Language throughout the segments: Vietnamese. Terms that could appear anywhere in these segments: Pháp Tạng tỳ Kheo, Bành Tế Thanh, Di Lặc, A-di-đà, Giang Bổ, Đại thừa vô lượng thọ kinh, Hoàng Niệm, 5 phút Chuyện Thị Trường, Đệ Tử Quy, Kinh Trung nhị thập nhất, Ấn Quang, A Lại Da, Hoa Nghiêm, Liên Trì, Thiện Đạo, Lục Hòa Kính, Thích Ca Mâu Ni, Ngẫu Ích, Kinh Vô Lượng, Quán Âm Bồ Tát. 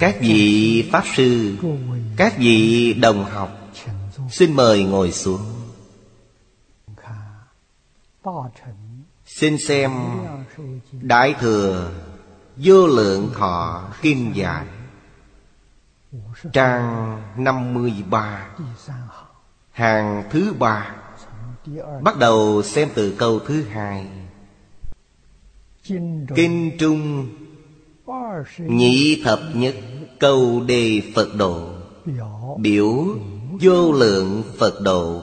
Các vị Pháp Sư, các vị đồng học, xin mời ngồi xuống. Xin xem Đại Thừa Vô Lượng Thọ Kinh Giải, trang 53, hàng thứ 3. Bắt đầu xem từ câu thứ 2. Kinh Trung nhị thập nhất câu đề Phật độ, biểu vô lượng Phật độ.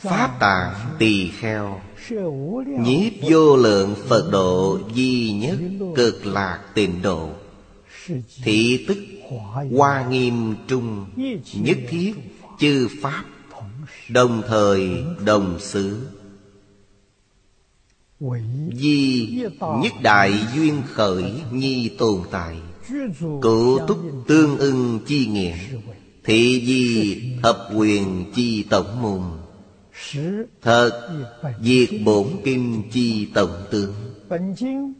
Pháp Tạng tỳ kheo nhiếp vô lượng Phật độ, duy nhất cực lạc tịnh độ. Thị tức Hoa Nghiêm trung, nhất thiết chư pháp, đồng thời đồng xứ. Vì nhất đại duyên khởi nhi tồn tại, cửu túc tương ưng chi nghĩa. Thị vì thập quyền chi tổng môn, thật diệt bổn kinh chi tổng tướng.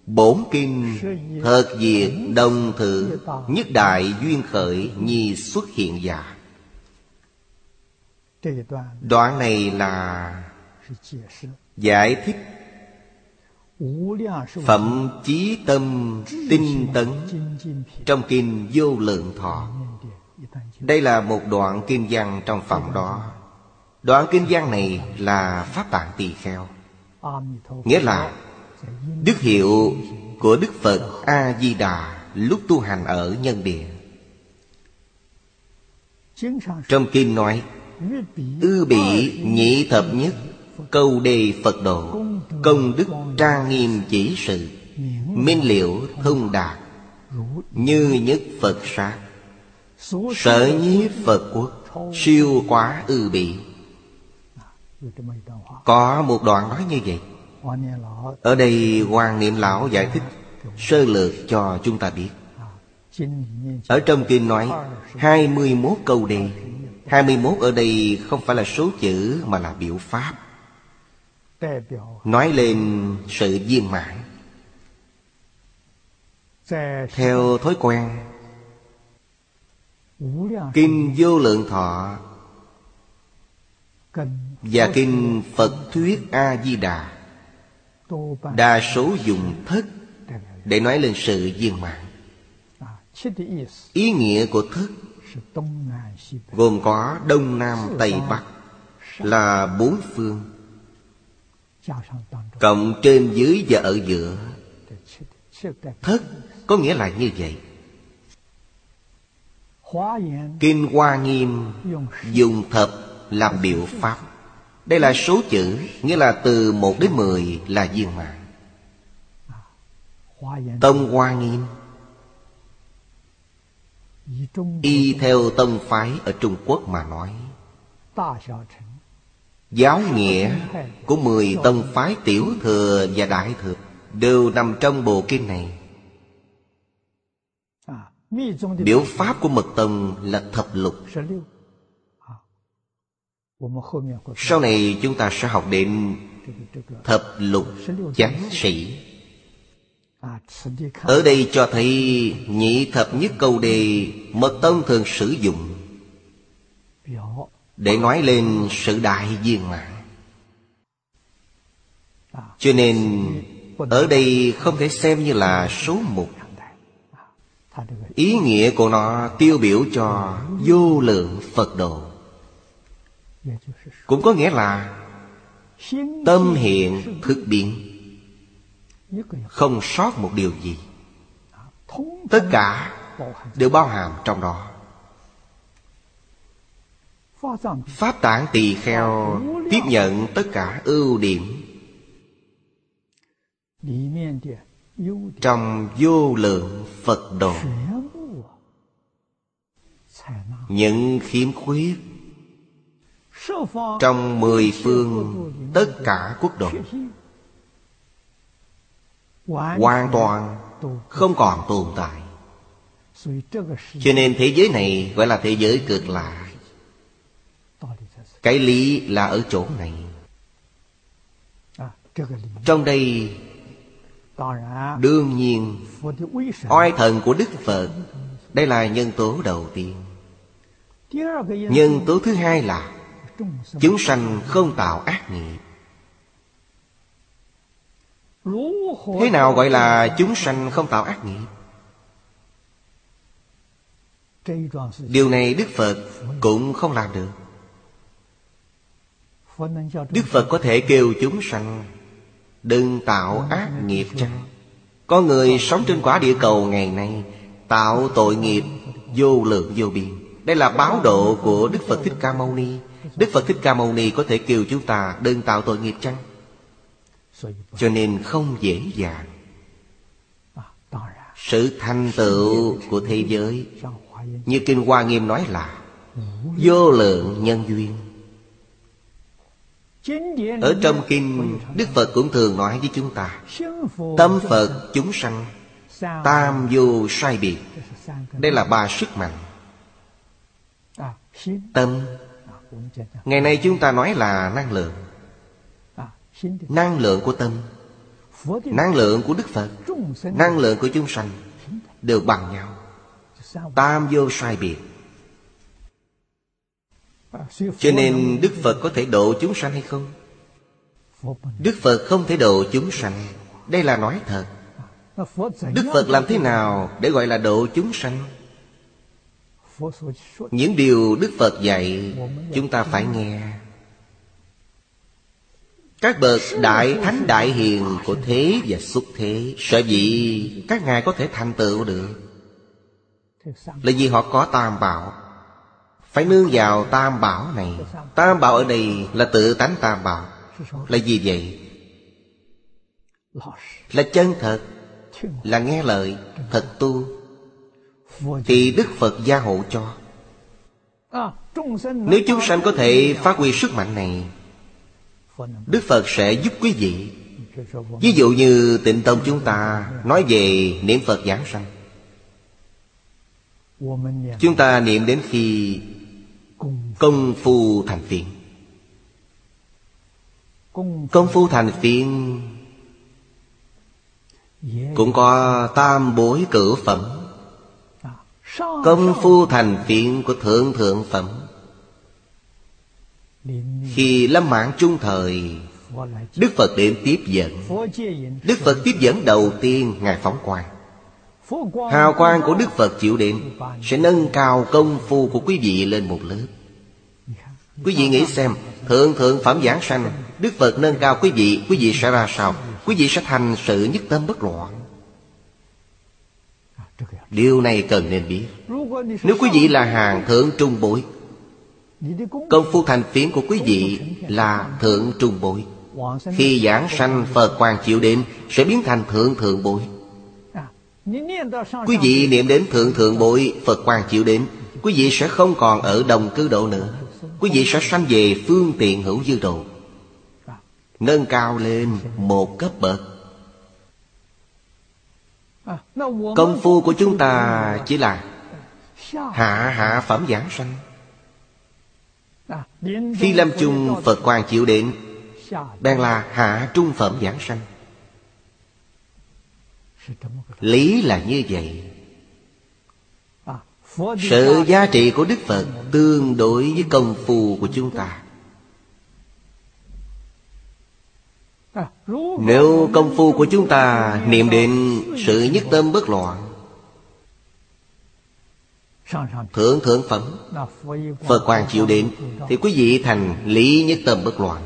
Bổn kinh thật diệt đồng thử, nhất đại duyên khởi nhi xuất hiện giả. Đoạn này là giải thích phẩm chí tâm tinh tấn trong kinh Vô Lượng Thọ. Đây là một đoạn kinh văn trong phẩm đó. Đoạn kinh văn này là Pháp Tạng tỳ kheo, nghĩa là đức hiệu của Đức Phật A-di-đà lúc tu hành ở nhân địa. Trong kinh nói ư bị nhị thập nhất câu đề Phật độ, công đức trang nghiêm chỉ sự, minh liễu thông đạt, như nhất Phật sát, sở nhiếp Phật quốc, siêu quá ư bị. Có một đoạn nói như vậy. Ở đây Hoàng Niệm lão giải thích sơ lược cho chúng ta biết. Ở trong kinh nói 21 câu đề. 21 ở đây không phải là số chữ mà là biểu pháp, nói lên sự viên mãn. Theo thói quen, kinh Vô Lượng Thọ và kinh Phật Thuyết A-di-đà đa số dùng thất để nói lên sự viên mãn. Ý nghĩa của thất gồm có Đông Nam Tây Bắc, là bốn phương, cộng trên dưới và ở giữa. Thất có nghĩa là như vậy. Kinh Hoa Nghiêm dùng thập làm biểu pháp. Đây là số chữ, nghĩa là từ 1 đến 10 là viên mãn. Tông Hoa Nghiêm y theo tông phái ở Trung Quốc mà nói, giáo nghĩa của 10 tông phái tiểu thừa và đại thừa đều nằm trong bộ kinh này. Biểu pháp của mật tông là thập lục. Sau này chúng ta sẽ học đến thập lục chánh sĩ. Ở đây cho thấy nhị thập nhất câu đề mật tông thường sử dụng để nói lên sự đại viên mãn. Cho nên ở đây không thể xem như là số 1. Ý nghĩa của nó tiêu biểu cho vô lượng Phật độ, cũng có nghĩa là tâm hiện thực biến, không sót một điều gì, tất cả đều bao hàm trong đó. Pháp Tạng tỳ kheo tiếp nhận tất cả ưu điểm trong vô lượng Phật độ, những khiếm khuyết trong 10 phương tất cả quốc độ hoàn toàn không còn tồn tại. Cho nên thế giới này gọi là thế giới cực lạc. Cái lý là ở chỗ này. Trong đây Đương nhiên, oai thần của Đức Phật, đây là nhân tố đầu tiên. Nhân tố thứ hai là chúng sanh không tạo ác nghiệp. Thế nào gọi là chúng sanh không tạo ác nghiệp? Điều này Đức Phật cũng không làm được. Đức Phật có thể kêu chúng sanh đừng tạo ác nghiệp chăng? Có người sống trên quả địa cầu ngày nay tạo tội nghiệp vô lượng vô biên. Đây là báo độ của Đức Phật Thích Ca Mâu Ni. Đức Phật Thích Ca Mâu Ni có thể kêu chúng ta đừng tạo tội nghiệp chăng? Cho nên không dễ dàng. Sự thành tựu của thế giới, như Kinh Hoa Nghiêm nói là vô lượng nhân duyên. Ở trong Kinh, Đức Phật cũng thường nói với chúng ta, tâm Phật chúng sanh tam vô sai biệt. Đây là ba sức mạnh. Tâm, ngày nay chúng ta nói là năng lượng. Năng lượng của tâm, năng lượng của Đức Phật, năng lượng của chúng sanh đều bằng nhau. Tam vô sai biệt. Cho nên Đức Phật có thể độ chúng sanh hay không? Đức Phật không thể độ chúng sanh. Đây là nói thật. Đức Phật làm thế nào để gọi là độ chúng sanh? Những điều Đức Phật dạy chúng ta phải nghe. Các bậc đại thánh đại hiền của thế và xuất thế, sở dĩ các ngài có thể thành tựu được là vì họ có tam bảo. Phải nương vào tam bảo này. Tam bảo ở đây là tự tánh tam bảo. Là gì vậy? Là chân thật, là nghe lời, thật tu, thì Đức Phật gia hộ cho. Nếu chúng sanh có thể phát huy sức mạnh này, Đức Phật sẽ giúp quý vị. Ví dụ như Tịnh Tông chúng ta nói về niệm Phật giảng sanh, chúng ta niệm đến khi công phu thành phiền. Công phu thành phiền cũng có tam bối cửu phẩm. Công phu thành phiền của thượng thượng phẩm. Khi lâm mạng chung thời, Đức Phật đến tiếp dẫn. Đức Phật tiếp dẫn đầu tiên ngài phóng quang. Hào quang của Đức Phật chịu đến sẽ nâng cao công phu của quý vị lên một lớp. Quý vị nghĩ xem, thượng thượng phẩm giảng sanh, Đức Phật nâng cao quý vị sẽ ra sao? Quý vị sẽ thành sự nhất tâm bất loạn. Điều này cần nên biết. Nếu quý vị là hàng thượng trung bối, công phu thành phiến của quý vị là thượng trung bối. Khi giảng sanh Phật quang chịu đến sẽ biến thành thượng thượng bối. Quý vị niệm đến thượng thượng bội, Phật quang chịu đến, quý vị sẽ không còn ở đồng cư độ nữa. Quý vị sẽ sanh về phương tiện hữu dư độ, nâng cao lên một cấp bậc. Công phu của chúng ta chỉ là hạ hạ phẩm giảng sanh. Khi lâm chung Phật quang chịu đến đang là hạ trung phẩm giảng sanh. Lý là như vậy. Sự giá trị của Đức Phật tương đối với công phu của chúng ta. Nếu công phu của chúng ta niệm đến sự nhất tâm bất loạn, thượng thượng phẩm, Phật quang chịu đến, thì quý vị thành lý nhất tâm bất loạn,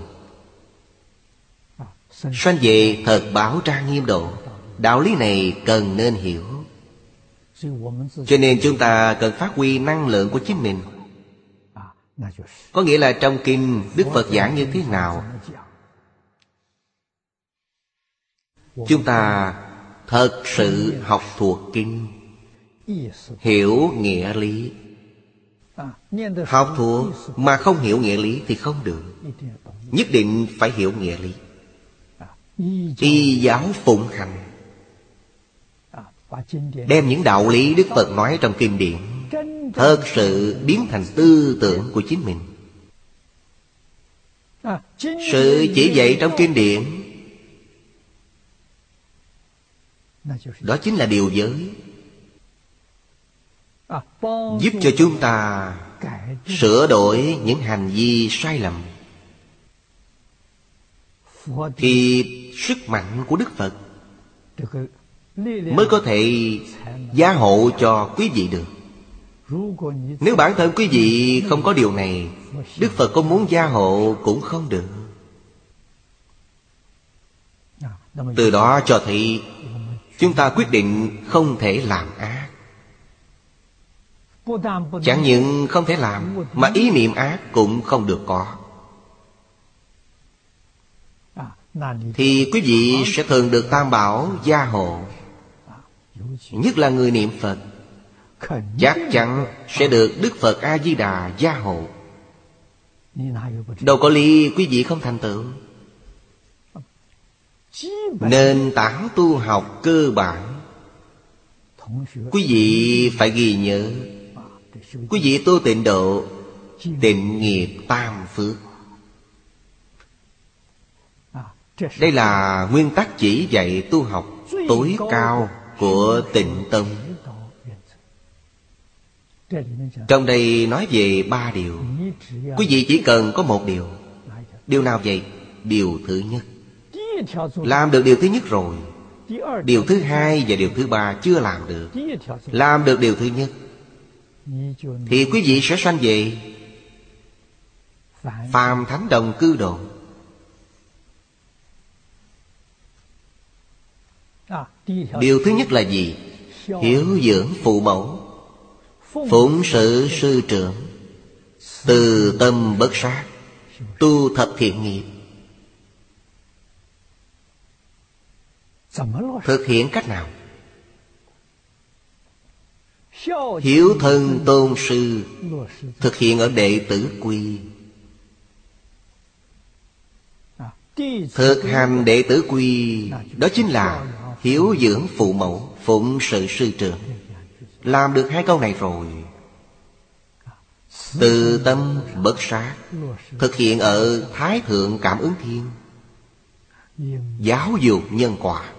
sanh về thật báo trang nghiêm độ. Đạo lý này cần nên hiểu. Cho nên chúng ta cần phát huy năng lượng của chính mình. Có nghĩa là trong kinh Đức Phật giảng như thế nào, chúng ta thật sự học thuộc kinh, hiểu nghĩa lý. Học thuộc mà không hiểu nghĩa lý thì không được. Nhất định phải hiểu nghĩa lý, y giáo phụng hành, đem những đạo lý Đức Phật nói trong kinh điển thật sự biến thành tư tưởng của chính mình. Sự chỉ dạy trong kinh điển Đó chính là điều giới, giúp cho chúng ta sửa đổi những hành vi sai lầm. Thì sức mạnh của Đức Phật mới có thể gia hộ cho quý vị được. Nếu bản thân quý vị không có điều này, Đức Phật có muốn gia hộ cũng không được. Từ đó cho thấy chúng ta quyết định không thể làm ác. Chẳng những không thể làm, mà ý niệm ác cũng không được có. Thì quý vị sẽ thường được Tam Bảo gia hộ, nhất là người niệm Phật chắc chắn sẽ được Đức Phật A-di-đà gia hộ. Đâu có lý quý vị không thành tựu. Nền tảng tu học cơ bản quý vị phải ghi nhớ. Quý vị tu tịnh độ, tịnh nghiệp tam phước, đây là nguyên tắc chỉ dạy tu học tối cao của Tịnh tông. Trong đây nói về ba điều, quý vị chỉ cần có một điều. Điều nào vậy? Điều thứ nhất. Làm được điều thứ nhất rồi, điều thứ hai và điều thứ ba chưa làm được. Làm được điều thứ nhất thì quý vị sẽ sanh về phàm thánh đồng cư độ. Điều thứ nhất là gì? Hiếu dưỡng phụ mẫu, phụng sự sư trưởng, từ tâm bất sát, tu thập thiện nghiệp. Thực hiện cách nào? Hiếu thân tôn sư thực hiện ở đệ tử quy. Thực hành đệ tử quy, đó chính là hiếu dưỡng phụ mẫu, phụng sự sư trưởng. Làm được hai câu này rồi, từ tâm bất sát thực hiện ở Thái Thượng Cảm Ứng Thiên. Giáo dục nhân quả,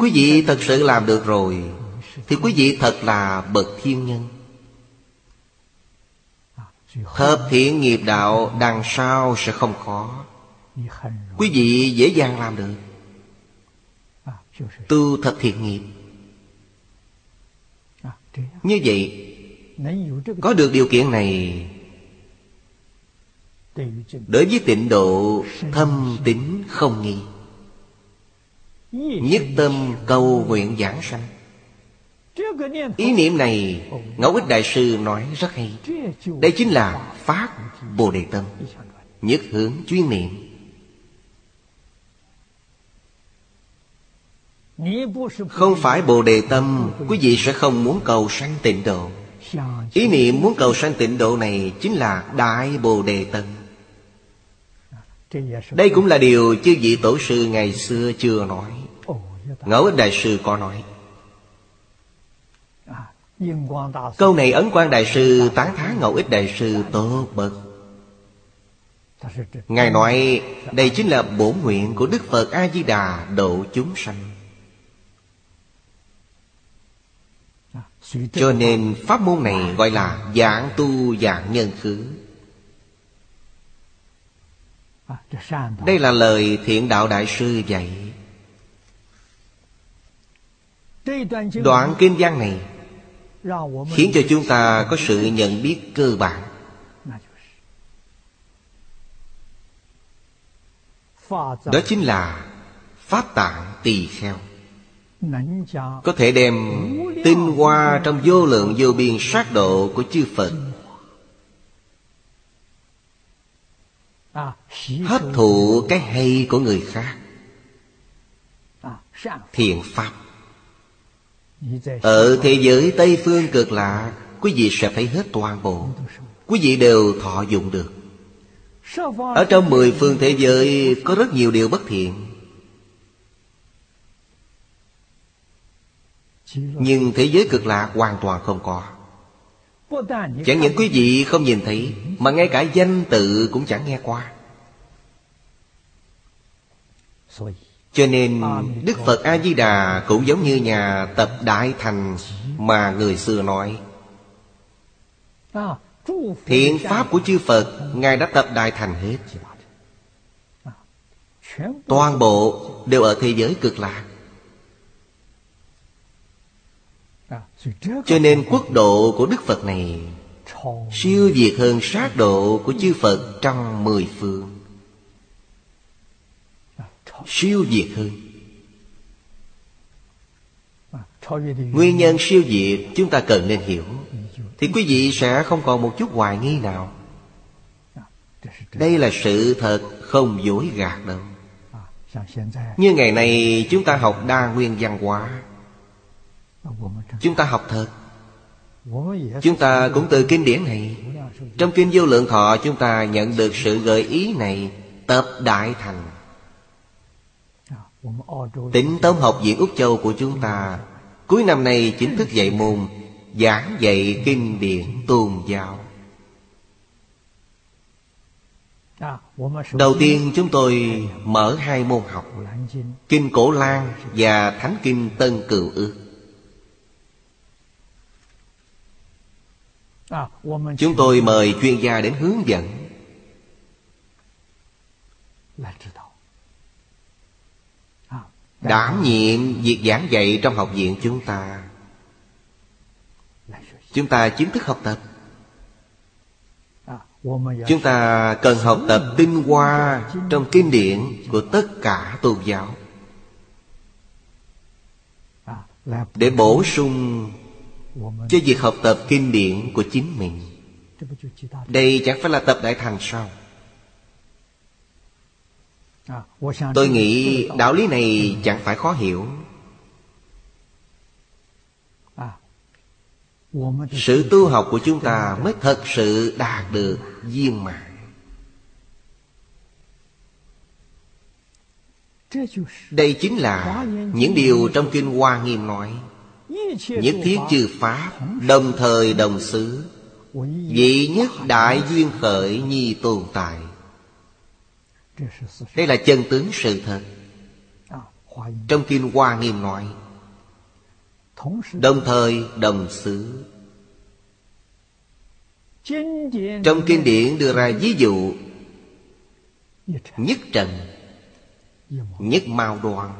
quý vị thật sự làm được rồi thì quý vị thật là bậc thiên nhân. Thập thiện nghiệp đạo đằng sau sẽ không khó, quý vị dễ dàng làm được. Tu thập thiện nghiệp, như vậy có được điều kiện này, đối với tịnh độ thâm tín không nghi, nhất tâm cầu nguyện giảng sanh. Ý niệm này Ngẫu Ích Đại Sư nói rất hay. Đây chính là Pháp Bồ Đề Tâm, nhất hướng chuyên niệm. Không phải Bồ Đề Tâm, quý vị sẽ không muốn cầu sanh tịnh độ. Ý niệm muốn cầu sanh tịnh độ này chính là Đại Bồ Đề Tâm. Đây cũng là điều chư vị tổ sư ngày xưa chưa nói. Ngẫu Ích Đại Sư có nói. Câu này Ấn Quang Đại Sư tán thán Ngẫu Ích Đại Sư tốt bậc. Ngài nói đây chính là bổn nguyện của Đức Phật A-di-đà độ chúng sanh. Cho nên pháp môn này gọi là giảng tu giảng nhân khứ. Đây là lời Thiện Đạo Đại Sư dạy. Đoạn kinh văn này khiến cho chúng ta có sự nhận biết cơ bản. Đó chính là Pháp Tạng tỳ kheo, có thể đem tinh hoa trong vô lượng vô biên sát độ của chư Phật hấp thụ cái hay của người khác, thiện pháp. Ở thế giới Tây Phương cực lạc, quý vị sẽ thấy hết toàn bộ, quý vị đều thọ dụng được. Ở trong 10 phương thế giới có rất nhiều điều bất thiện, nhưng thế giới cực lạc hoàn toàn không có. Chẳng những quý vị không nhìn thấy, mà ngay cả danh tự cũng chẳng nghe qua. Cho nên Đức Phật A-di-đà cũng giống như nhà tập đại thành mà người xưa nói. Thiện pháp của chư Phật Ngài đã tập đại thành hết, toàn bộ đều ở thế giới Cực Lạc. Cho nên quốc độ của Đức Phật này siêu việt hơn sát độ của chư Phật trong 10 phương, siêu việt hơn. Nguyên nhân siêu việt chúng ta cần nên hiểu, thì quý vị sẽ không còn một chút hoài nghi nào. Đây là sự thật không dối gạt đâu. Như ngày nay chúng ta học đa nguyên văn hóa, chúng ta học thật. Chúng ta cũng từ kinh điển này, trong kinh Vô Lượng Thọ chúng ta nhận được sự gợi ý này: tập đại thành. Tỉnh Tông Học viện Úc Châu của chúng ta cuối năm nay chính thức dạy môn giảng dạy kinh điển tôn giáo. Đầu tiên chúng tôi mở 2 môn học: Kinh Cổ Lan và Thánh Kinh Tân Cựu Ước. Chúng tôi mời chuyên gia đến hướng dẫn. Đảm nhiệm việc giảng dạy trong học viện chúng ta. Chúng ta chính thức học tập. Chúng ta cần học tập tinh hoa trong kinh điển của tất cả tôn giáo, để bổ sung cho việc học tập kinh điển của chính mình. Đây chẳng phải là tập đại thành sao? Tôi nghĩ đạo lý này chẳng phải khó hiểu. Sự tu học của chúng ta mới thật sự đạt được viên mãn. Đây chính là những điều trong kinh Hoa Nghiêm nói: nhất thiết chư pháp, đồng thời đồng xứ, vị nhất đại duyên khởi nhi tồn tại. Đây là chân tướng sự thật trong kinh Hoa Nghiêm nói. Đồng thời đồng xứ, trong kinh điển đưa ra ví dụ: nhất trần, nhất mao đoan.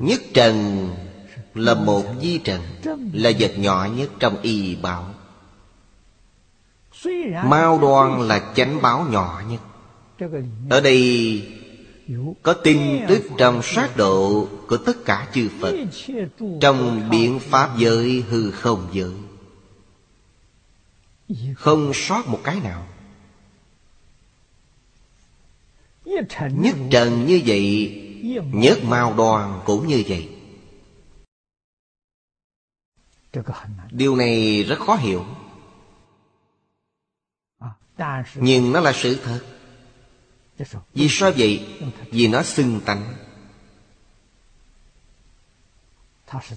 Nhất trần là một vi trần, là vật nhỏ nhất trong y báo. Mao đoan là chánh báo nhỏ nhất. Ở đây có tin tức trong sát độ của tất cả chư Phật, trong biện pháp giới, hư không giới, không sót một cái nào. Nhất trần như vậy, nhất mao đoan cũng như vậy. Điều này rất khó hiểu, nhưng nó là sự thật. Vì sao vậy? Vì nó xưng tánh,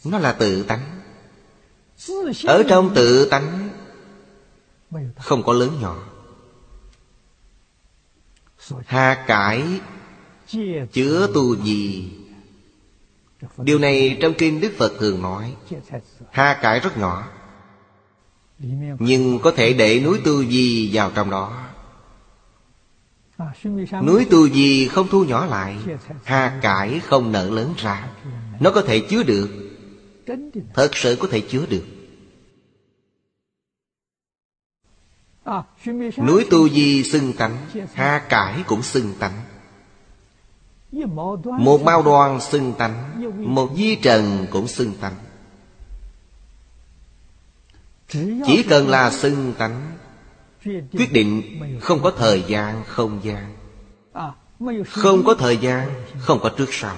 nó là tự tánh. Ở trong tự tánh không có lớn nhỏ. Hà cải chứa tu gì? Điều này trong kinh Đức Phật thường nói. Hà cải rất nhỏ, nhưng có thể để núi tu gì vào trong đó. Núi tu gì không thu nhỏ lại, hà cải không nở lớn ra. Nó có thể chứa được, thật sự có thể chứa được. Núi tu di xưng tánh, hà cải cũng xưng tánh. Một mao đoan xưng tánh, một vi trần cũng xưng tánh. Chỉ cần là xưng tánh, quyết định không có thời gian, không gian. Không có thời gian, không có trước sau.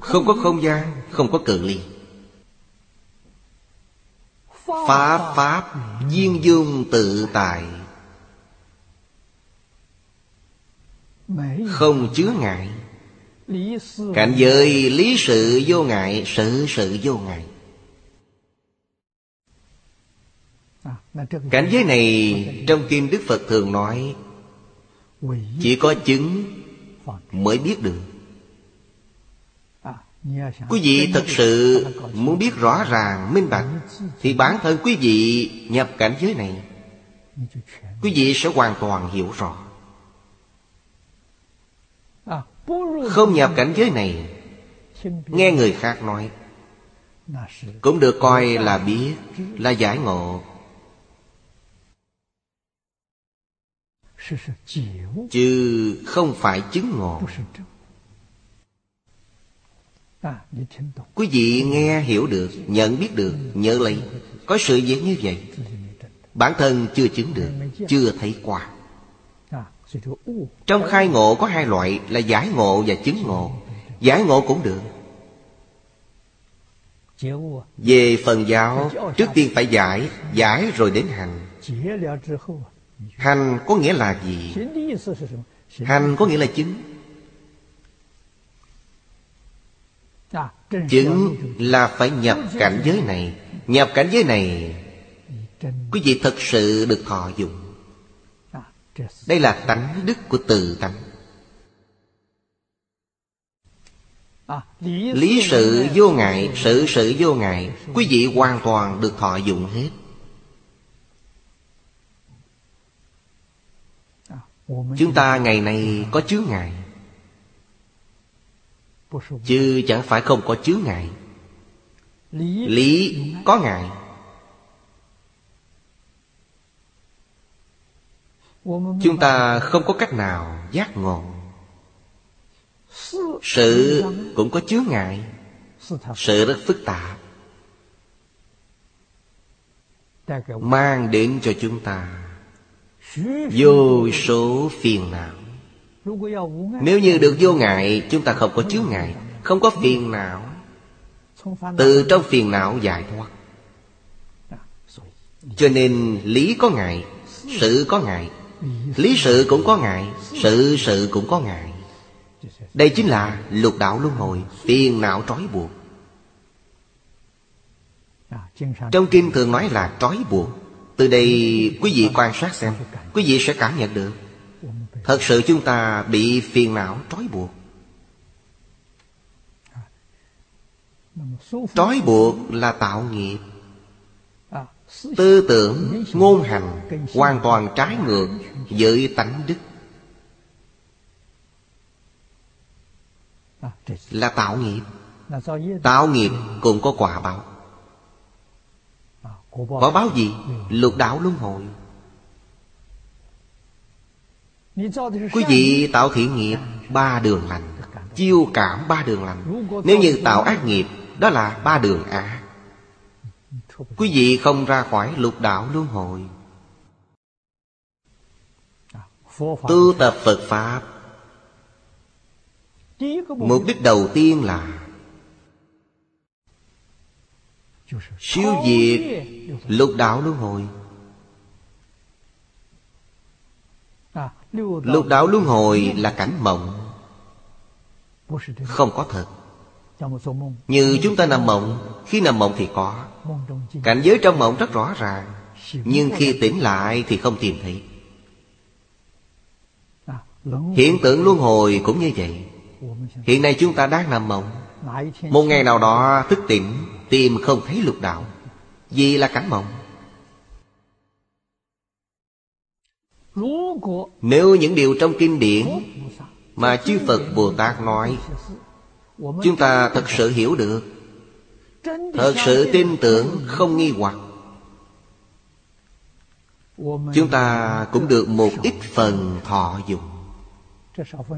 Không có không gian, không có cự ly. Pháp pháp viên dung tự tại, không chứa ngại. Cảnh giới lý sự vô ngại, sự sự vô ngại. Cảnh giới này trong kinh Đức Phật thường nói: Chỉ có chứng mới biết được. Quý vị thật sự muốn biết rõ ràng, minh bạch, thì bản thân quý vị nhập cảnh giới này, quý vị sẽ hoàn toàn hiểu rõ. Không nhập cảnh giới này, nghe người khác nói cũng được coi là biết, là giải ngộ. Chứ không phải chứng ngộ. Quý vị nghe hiểu được, nhận biết được, nhớ lấy. Có sự việc như vậy, bản thân chưa chứng được, chưa thấy qua. Trong khai ngộ có hai loại, là giải ngộ và chứng ngộ. Giải ngộ cũng được. Về phần giáo, trước tiên phải giải, giải rồi đến hành. Hành có nghĩa là gì? Hành có nghĩa là chứng. Chứng là phải nhập cảnh giới này. Nhập cảnh giới này, quý vị thật sự được thọ dụng. Đây là tánh đức của tự tánh. Lý sự vô ngại, sự sự vô ngại, quý vị hoàn toàn được thọ dụng hết. Chúng ta ngày nay có chướng ngại, chứ chẳng phải không có chướng ngại. Lý có ngại. Chúng ta không có cách nào giác ngộ. Sự cũng có chướng ngại. Sự rất phức tạp, mang đến cho chúng ta vô số phiền não. Nếu như được vô ngại, chúng ta không có chướng ngại, không có phiền não, từ trong phiền não giải thoát. Cho nên lý có ngại, sự có ngại. Lý sự cũng có ngại, sự sự cũng có ngại. Đây chính là lục đạo luân hồi, phiền não trói buộc. Trong kinh thường nói là trói buộc. Từ đây quý vị quan sát xem, quý vị sẽ cảm nhận được. Thật sự chúng ta bị phiền não trói buộc. Trói buộc là tạo nghiệp. Tư tưởng, ngôn hành hoàn toàn trái ngược với tánh đức, là tạo nghiệp. Tạo nghiệp cũng có quả báo. Quả báo gì? Lục đạo luân hồi. Quý vị tạo thiện nghiệp, ba đường lành, chiêu cảm ba đường lành. Nếu như tạo ác nghiệp, đó là ba đường ác. Quý vị không ra khỏi lục đạo luân hồi. Tu tập Phật Pháp, mục đích đầu tiên là siêu diệt lục đạo luân hồi. Lục đạo luân hồi là cảnh mộng, không có thật. Như chúng ta nằm mộng, khi nằm mộng thì có cảnh giới trong mộng rất rõ ràng, nhưng khi tỉnh lại thì không tìm thấy. Hiện tượng luân hồi cũng như vậy. Hiện nay chúng ta đang nằm mộng, một ngày nào đó thức tỉnh, tìm không thấy lục đạo, vì là cảnh mộng. Nếu những điều trong kinh điển mà chư Phật Bồ Tát nói, chúng ta thật sự hiểu được, thật sự tin tưởng, không nghi hoặc, chúng ta cũng được một ít phần thọ dụng.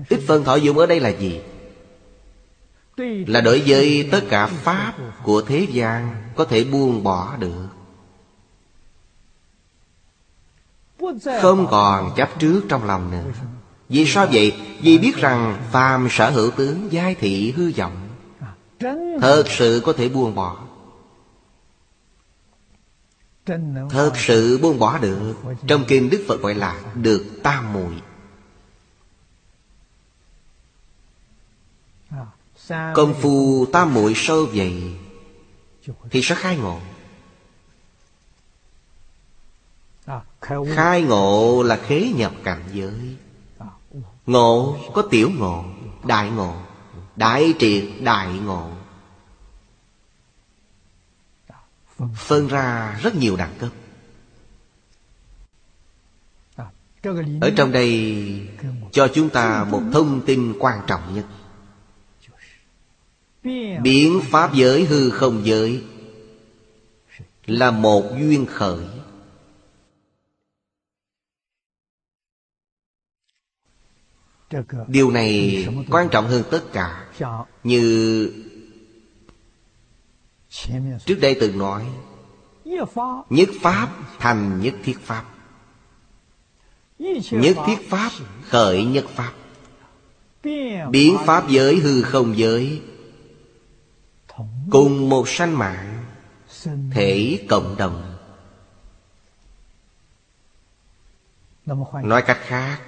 Ít phần thọ dụng ở đây là gì? Là đối với tất cả pháp của thế gian có thể buông bỏ được, không còn chấp trước trong lòng nữa. Vì sao vậy? Vì biết rằng phàm sở hữu tướng, giai thị hư vọng, thật sự có thể buông bỏ, thật sự buông bỏ được. Trong kinh Đức Phật gọi là được tam muội. Công phu tam muội sâu vậy thì sẽ khai ngộ. Khai ngộ là khế nhập cảnh giới. Ngộ có tiểu ngộ, đại ngộ, đại triệt đại ngộ, phân ra rất nhiều đẳng cấp. Ở trong đây cho chúng ta một thông tin quan trọng nhất: biến pháp giới hư không giới là một duyên khởi. Điều này quan trọng hơn tất cả. Như trước đây từng nói, nhất pháp thành nhất thiết pháp, nhất thiết pháp khởi nhất pháp. Biến pháp giới hư không giới cùng một sanh mạng, thể cộng đồng. Nói cách khác,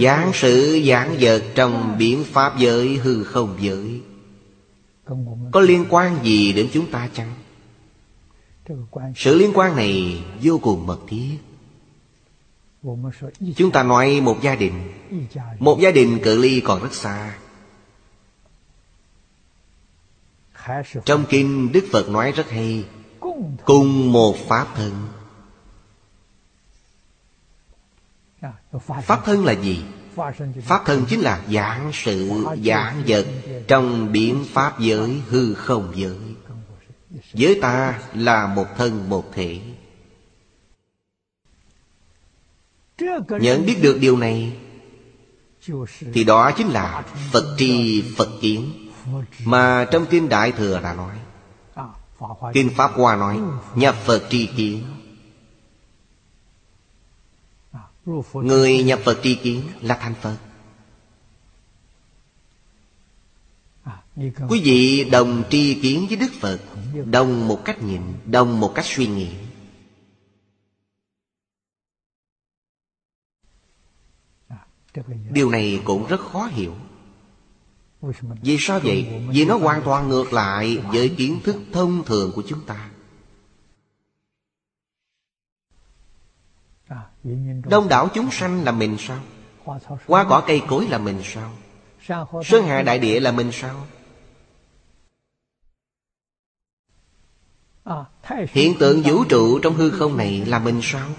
giảng sự giảng vật trong biến pháp giới hư không giới có liên quan gì đến chúng ta chăng? Sự liên quan này vô cùng mật thiết. Chúng ta nói một gia đình, một gia đình cự ly còn rất xa. Trong kinh Đức Phật nói rất hay: cùng một pháp thân. Pháp thân là gì? Pháp thân chính là giảng sự giảng vật trong biển pháp giới hư không giới. Giới ta là một thân một thể. Nhận biết được điều này thì đó chính là Phật tri Phật kiến mà trong kinh Đại Thừa đã nói, kinh Pháp Hoa nói nhập Phật tri kiến. Người nhập Phật tri kiến là thành Phật. Quý vị đồng tri kiến với Đức Phật, đồng một cách nhìn, đồng một cách suy nghĩ. Điều này cũng rất khó hiểu. Vì sao vậy? Vì nó hoàn toàn ngược lại với kiến thức thông thường của chúng ta. Đông đảo chúng sanh là mình sao? Hoa cỏ cây cối là mình sao? Sơn hà đại địa là mình sao? Hiện tượng vũ trụ trong hư không này là mình sao?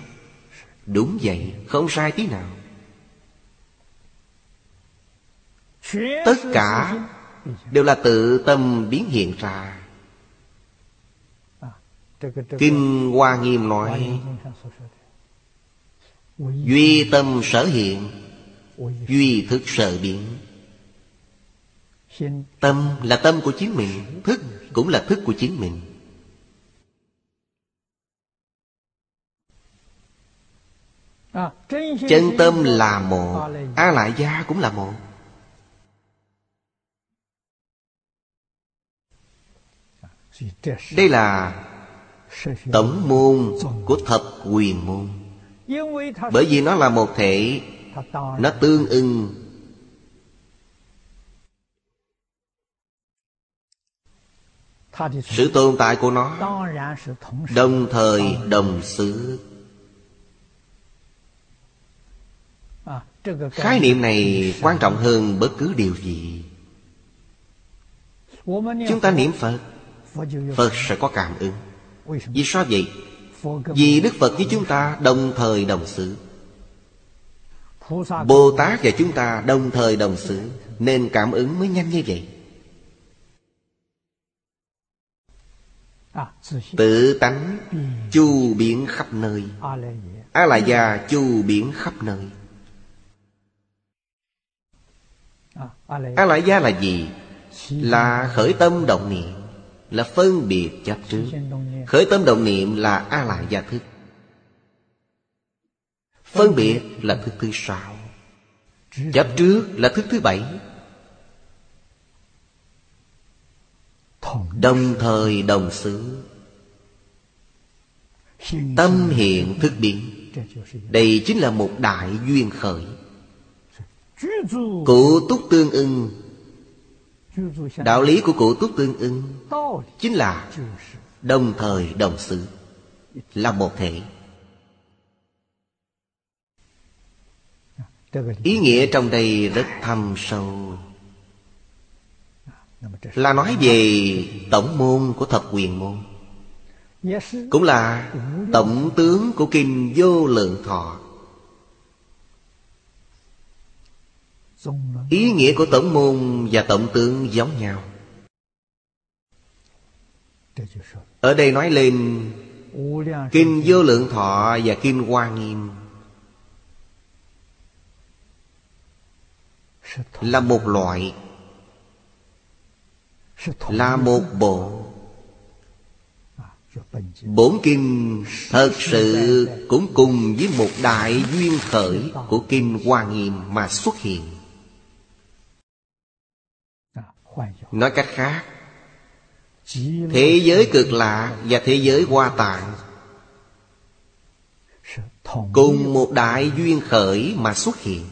Đúng vậy, không sai tí nào. Tất cả đều là tự tâm biến hiện ra. Kinh Hoa Nghiêm nói: duy tâm sở hiện, duy thức sở biến. Tâm là tâm của chính mình, thức cũng là thức của chính mình. Chân tâm là một, A Lại Da cũng là một. Đây là tổng môn của thập quyền môn. Bởi vì nó là một thể, nó tương ưng. Sự tồn tại của nó đồng thời đồng xứ. Khái niệm này quan trọng hơn bất cứ điều gì. Chúng ta niệm Phật, Phật sẽ có cảm ứng. Vì sao vậy? Vì Đức Phật với chúng ta đồng thời đồng xứ, Bồ Tát và chúng ta đồng thời đồng xứ, nên cảm ứng mới nhanh như vậy. Tự tánh chu biến khắp nơi, A Lại Da chu biến khắp nơi. A Lại Da là gì? Là khởi tâm động niệm, là phân biệt chấp trước. Khởi tâm động niệm là A Lại Da thức, phân biệt là thức thứ 6, chấp trước là thức thứ 7. Đồng thời đồng xứ, tâm hiện thức biến. Đây chính là một đại duyên khởi. Cụ túc tương ưng. Đạo lý của cụ túc tương ưng chính là đồng thời đồng xứ, là một thể. Ý nghĩa trong đây rất thâm sâu, là nói về tổng môn của thập quyền môn, cũng là tổng tướng của Kinh Vô Lượng Thọ. Ý nghĩa của tổng môn và tổng tướng giống nhau. Ở đây nói lên Kinh Vô Lượng Thọ và Kinh Hoa Nghiêm là một loại, là một bộ. Bổn kinh thật sự cũng cùng với một đại duyên khởi của Kinh Hoa Nghiêm mà xuất hiện. Nói cách khác, thế giới Cực Lạc và thế giới Hoa Tạng cùng một đại duyên khởi mà xuất hiện.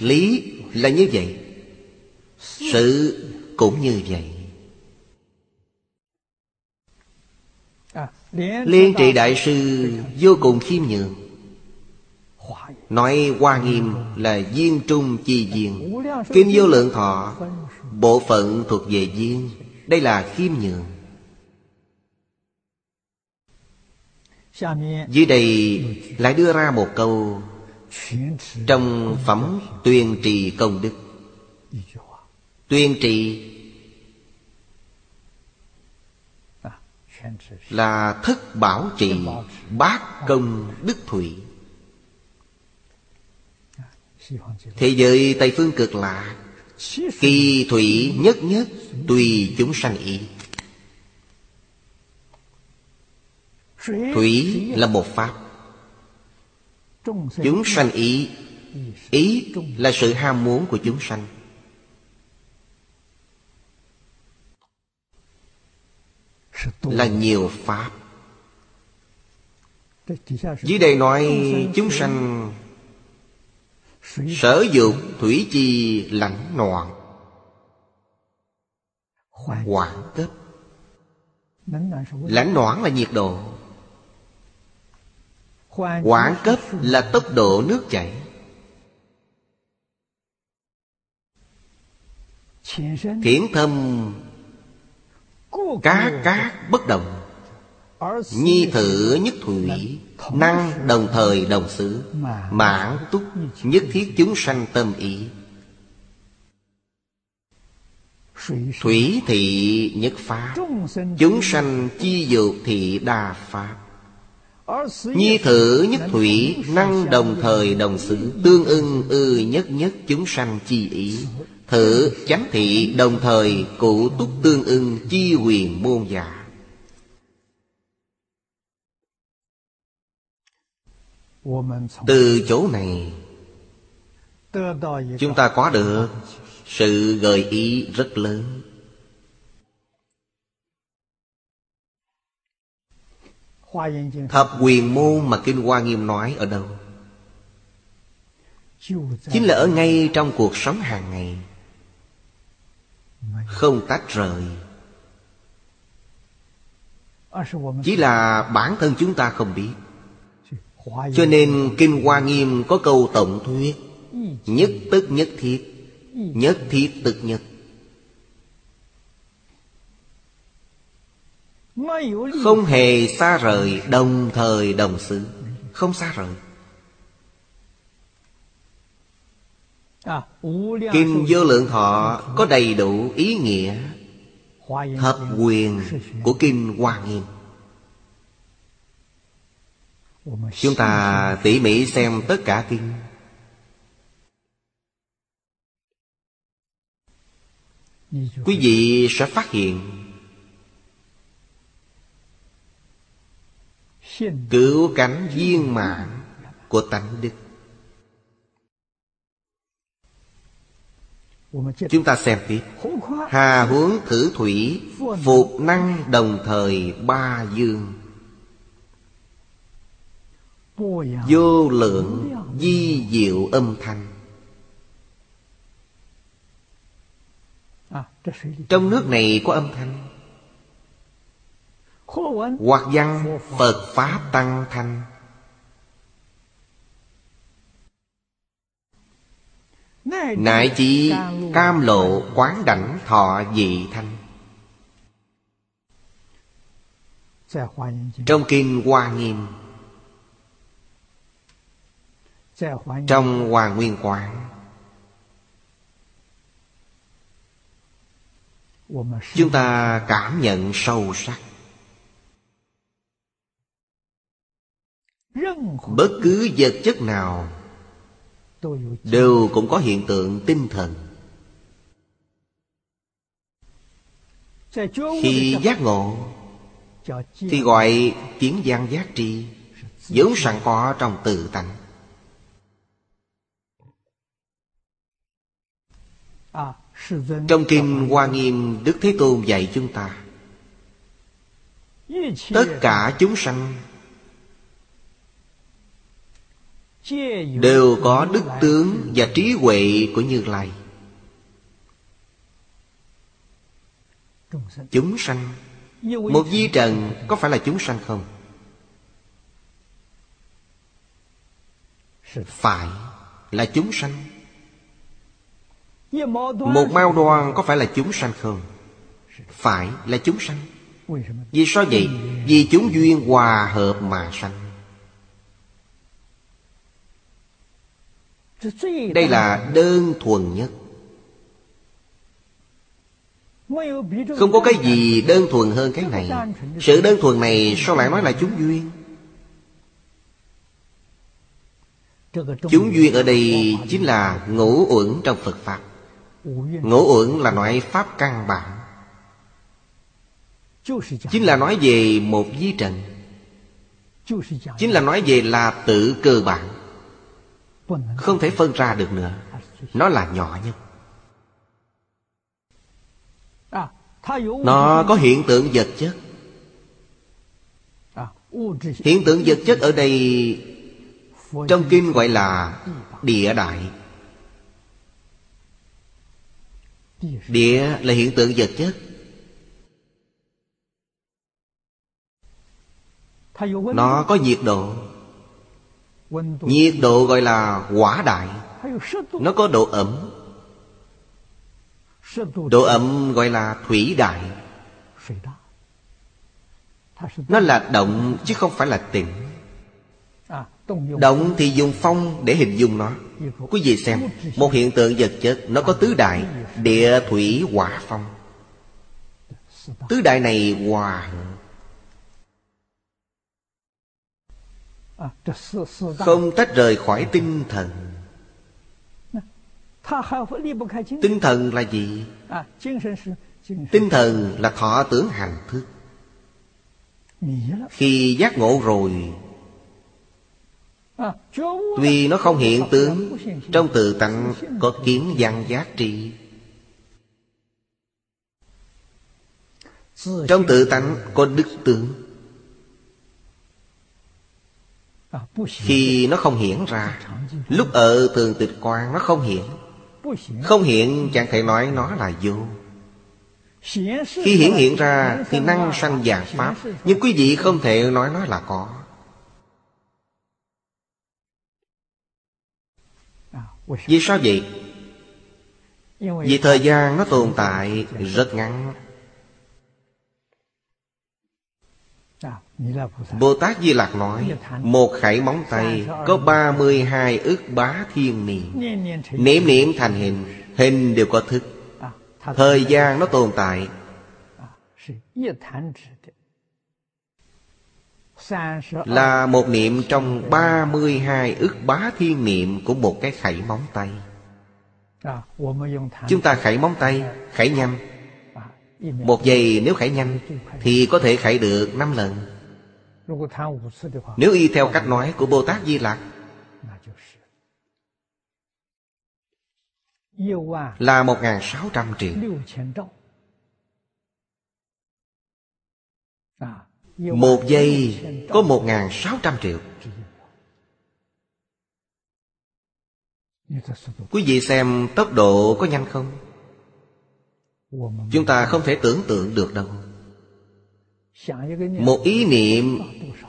Lý là như vậy, sự cũng như vậy. Liên Trì Đại Sư vô cùng khiêm nhường, nói Hoa Nghiêm là viên trung chi viên, Kinh Vô Lượng Thọ bộ phận thuộc về viên. Đây là khiêm nhường. Dưới đây lại đưa ra một câu trong phẩm Tuyên Trì Công Đức. Tuyên trì là thất bảo trì, bát công đức thủy. Thế giới Tây Phương Cực Lạc, kỳ thủy nhất nhất, tùy chúng sanh ý. Thủy là một pháp, chúng sanh ý. Ý là sự ham muốn của chúng sanh. Là nhiều pháp. Dưới đây nói chúng sanh sở dục thủy chi lãnh loạn, hoảng cấp. Lãnh loạn là nhiệt độ, hoảng cấp là tốc độ nước chảy. Thiển thâm các bất đồng, nhi thử nhất thủy, năng đồng thời đồng xứ, mãn túc nhất thiết chúng sanh tâm ý. Thủy thị nhất pháp, chúng sanh chi dục thị đa pháp. Nhi thử nhất thủy, năng đồng thời đồng xứ, tương ưng ư nhất nhất chúng sanh chi ý. Thử chánh thị đồng thời, cụ túc tương ưng chi quyền môn giả. Từ chỗ này chúng ta có được sự gợi ý rất lớn. Thập quyền môn mà Kinh Hoa Nghiêm nói ở đâu? Chính là ở ngay trong cuộc sống hàng ngày, không tách rời. Chỉ là bản thân chúng ta không biết. Cho nên Kinh Hoa Nghiêm có câu tổng thuyết: nhất tức nhất thiết, nhất thiết tức nhất. Không hề xa rời, đồng thời đồng xứ, không xa rời. Kinh Vô Lượng Thọ có đầy đủ ý nghĩa thập quyền của Kinh Hoa Nghiêm. Chúng ta tỉ mỉ xem tất cả kinh, quý vị sẽ phát hiện cứu cánh viên mãn của tánh đức. Chúng ta xem tiếp: hà huống thử thủy, phục năng đồng thời ba dương, vô lượng di diệu âm thanh. Trong nước này có âm thanh. Hoặc văn Phật Pháp Tăng Thanh, Nại chí cam lộ quán đảnh thọ dị thanh. Trong Kinh Hoa Nghiêm, trong Hoa Nguyên Quán, chúng ta cảm nhận sâu sắc. Bất cứ vật chất nào đều cũng có hiện tượng tinh thần. Khi giác ngộ thì gọi kiến văn giác tri, vốn sẵn có trong tự tánh. Trong Kinh Hoa Nghiêm, Đức Thế Tôn dạy chúng ta: tất cả chúng sanh đều có đức tướng và trí huệ của Như Lai. Chúng sanh, một vi trần có phải là chúng sanh không? Phải là chúng sanh. Một mao đoan có phải là chúng sanh không? Phải là chúng sanh. Vì sao vậy? Vì chúng duyên hòa hợp mà sanh. Đây là đơn thuần nhất. Không có cái gì đơn thuần hơn cái này. Sự đơn thuần này sao lại nói là chúng duyên? Chúng duyên ở đây chính là ngũ uẩn trong Phật Pháp. Ngũ uẩn là loại pháp căn bản, chính là nói về một vi trần, chính là nói về là tự cơ bản, không thể phân ra được nữa. Nó là nhỏ nhất. Nó có hiện tượng vật chất. Hiện tượng vật chất ở đây trong kinh gọi là địa đại. Địa là hiện tượng vật chất. Nó có nhiệt độ. Nhiệt độ gọi là hỏa đại. Nó có độ ẩm. Độ ẩm gọi là thủy đại. Nó là động chứ không phải là tĩnh. Động thì dùng phong để hình dung nó. Quý vị xem, một hiện tượng vật chất nó có tứ đại: địa, thủy, hỏa, phong. Tứ đại này hòa hợp, không tách rời khỏi tinh thần. Tinh thần là gì? Tinh thần là thọ tưởng hành thức. Khi giác ngộ rồi, tuy nó không hiện tướng, trong tự tánh có kiến văn giác tri. Trong tự tánh có đức tướng. Khi nó không hiện ra, lúc ở tường tịch quang nó không hiện. Không hiện chẳng thể nói nó là vô. Khi hiện ra thì năng sanh vạn pháp, nhưng quý vị không thể nói nó là có. Vì sao vậy? Vì thời gian nó tồn tại rất ngắn. Bồ Tát Di Lặc nói: một khải móng tay có 32 ức bá thiên niệm, niệm niệm thành hình, hình đều có thức. Thời gian nó tồn tại 1 niệm trong 32 ức bá thiên niệm của một cái khải móng tay. Chúng ta khải móng tay, khải nhanh. 1 giây nếu khải nhanh thì có thể khải được 5 lần. Nếu y theo cách nói của Bồ Tát Di Lặc là 1.600 triệu. 1 giây có 1.600 triệu. Quý vị xem tốc độ có nhanh không? Chúng ta không thể tưởng tượng được đâu. 1 ý niệm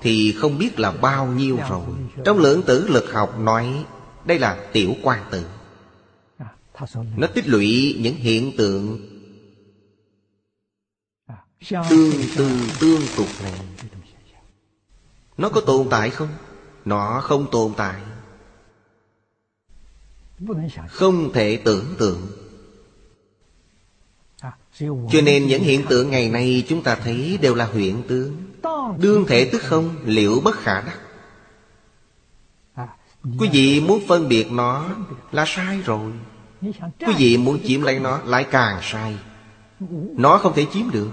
thì không biết là bao nhiêu rồi. Trong lượng tử lực học nói đây là tiểu quang tử. Nó tích lũy những hiện tượng tương tư tương tục này. Nó có tồn tại không? Nó không tồn tại, không thể tưởng tượng. Cho nên những hiện tượng ngày nay chúng ta thấy đều là huyễn tướng. Đương thể tức không, liễu bất khả đắc. Quý vị muốn phân biệt nó là sai rồi. Quý vị muốn chiếm lấy nó lại càng sai. Nó không thể chiếm được.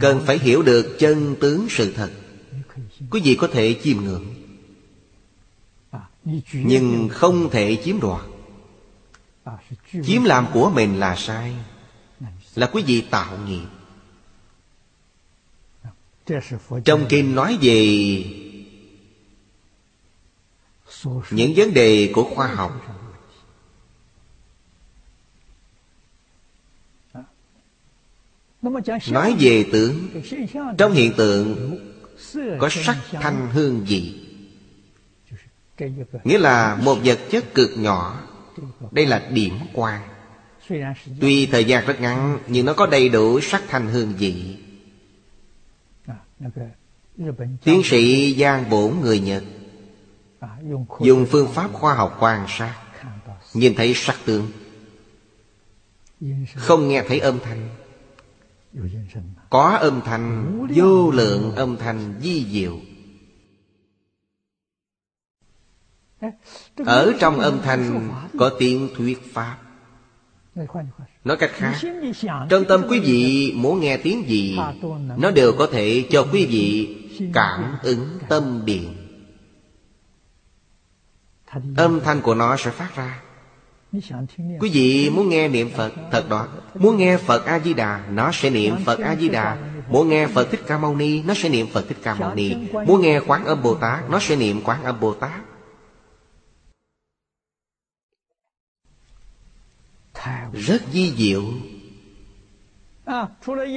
Cần phải hiểu được chân tướng sự thật. Quý vị có thể chiêm ngưỡng, nhưng không thể chiếm đoạt. Chiếm làm của mình là sai, là quý vị tạo nghiệp. Trong kinh nói về những vấn đề của khoa học. Nói về tướng, trong hiện tượng có sắc thanh hương vị, nghĩa là một vật chất cực nhỏ. Đây là điểm quang. Tuy thời gian rất ngắn, nhưng nó có đầy đủ sắc thanh hương vị. Tiến sĩ Giang Bổ người Nhật dùng phương pháp khoa học quan sát, nhìn thấy sắc tướng, không nghe thấy âm thanh. Có âm thanh, vô lượng âm thanh vi diệu. Ở trong âm thanh có tiếng thuyết pháp. Nói cách khác, trong tâm quý vị muốn nghe tiếng gì, nó đều có thể cho quý vị cảm ứng tâm điện. Âm thanh của nó sẽ phát ra. Quý vị muốn nghe niệm Phật, thật đó. Muốn nghe Phật A-di-đà, nó sẽ niệm Phật A-di-đà. Muốn nghe Phật Thích Ca Mâu Ni, nó sẽ niệm Phật Thích Ca Mâu Ni. Muốn nghe Quán Âm Bồ Tát, nó sẽ niệm Quán Âm Bồ Tát. Rất vi diệu.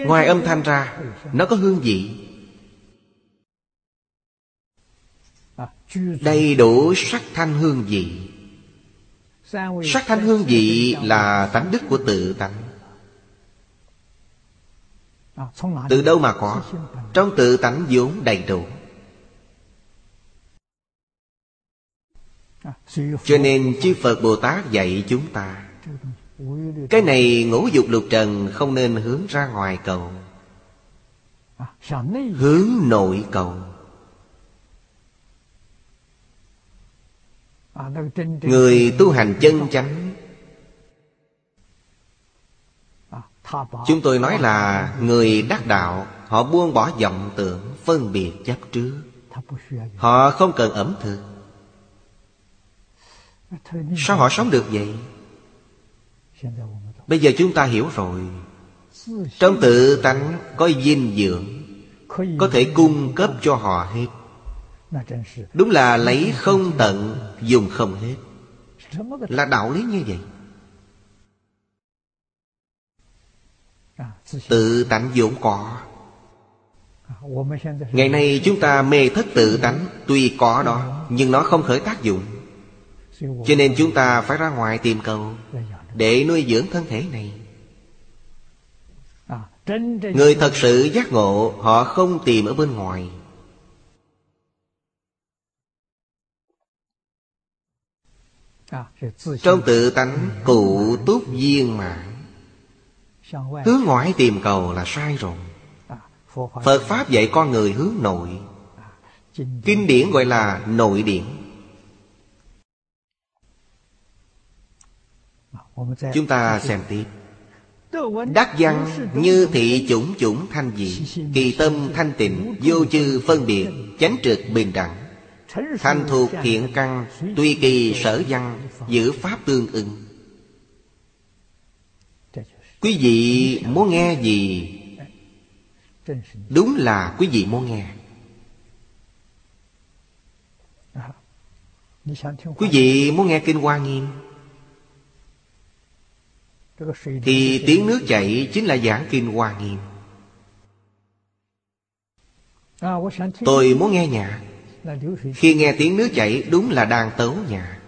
Ngoài âm thanh ra, nó có hương vị, đầy đủ sắc thanh hương vị. Sắc thanh hương vị là tánh đức của tự tánh. Từ đâu mà có? Trong tự tánh vốn đầy đủ. Cho nên chư Phật Bồ Tát dạy chúng ta, cái này ngũ dục lục trần không nên hướng ra ngoài cầu, hướng nội cầu. Người tu hành chân chánh, chúng tôi nói là người đắc đạo, họ buông bỏ vọng tưởng, phân biệt chấp trước. Họ không cần ẩm thực. Sao họ sống được vậy? Bây giờ chúng ta hiểu rồi. Trong tự tánh có dinh dưỡng, có thể cung cấp cho họ hết. Đúng là lấy không tận, dùng không hết. Là đạo lý như vậy. Tự tánh vốn có. Ngày nay chúng ta mê thất tự tánh. Tuy có đó, nhưng nó không khởi tác dụng. Cho nên chúng ta phải ra ngoài tìm cầu, để nuôi dưỡng thân thể này. Người thật sự giác ngộ, họ không tìm ở bên ngoài. Trong tự tánh cụ túc viên mãn. Hướng ngoại tìm cầu là sai rồi. Phật Pháp dạy con người hướng nội. Kinh điển gọi là nội điển. Chúng ta xem tiếp. Đắc văn như thị chủng chủng thanh dị, kỳ tâm thanh tịnh, vô chư phân biệt, chánh trực bình đẳng, thành thuộc thiện căn, tuy kỳ sở văn, giữ pháp tương ưng. Quý vị muốn nghe gì? Đúng là quý vị muốn nghe. Quý vị muốn nghe Kinh Hoa Nghiêm, thì tiếng nước chảy chính là giảng Kinh Hoa Nghiêm. Tôi muốn nghe nhạc, khi nghe tiếng nước chảy đúng là đang tấu nhạc.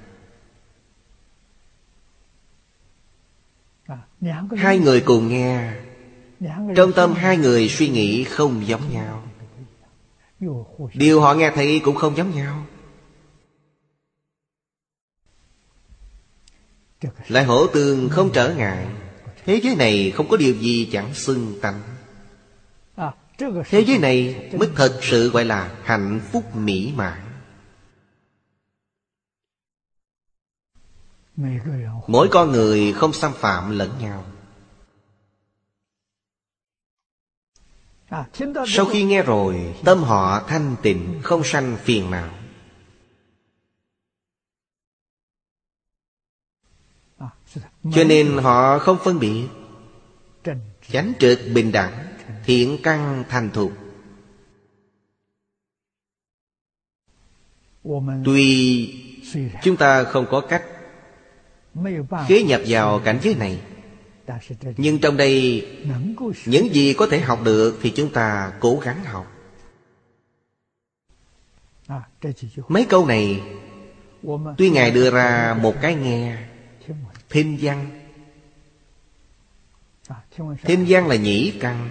Hai người cùng nghe, trong tâm hai người suy nghĩ không giống nhau, điều họ nghe thấy cũng không giống nhau, lại hổ tương không trở ngại. Thế giới này không có điều gì chẳng xưng tánh. Thế giới này mới thật sự gọi là hạnh phúc mỹ mãn. Mỗi con người không xâm phạm lẫn nhau. Sau khi nghe rồi, tâm họ thanh tịnh, không sanh phiền não. Cho nên họ không phân biệt, chánh trực bình đẳng, thiện căn thành thục. Tuy chúng ta không có cách khế nhập vào cảnh giới này, nhưng trong đây những gì có thể học được thì chúng ta cố gắng học. Mấy câu này tuy Ngài đưa ra một cái nghe, thinh văn. Thinh văn là nhĩ căn.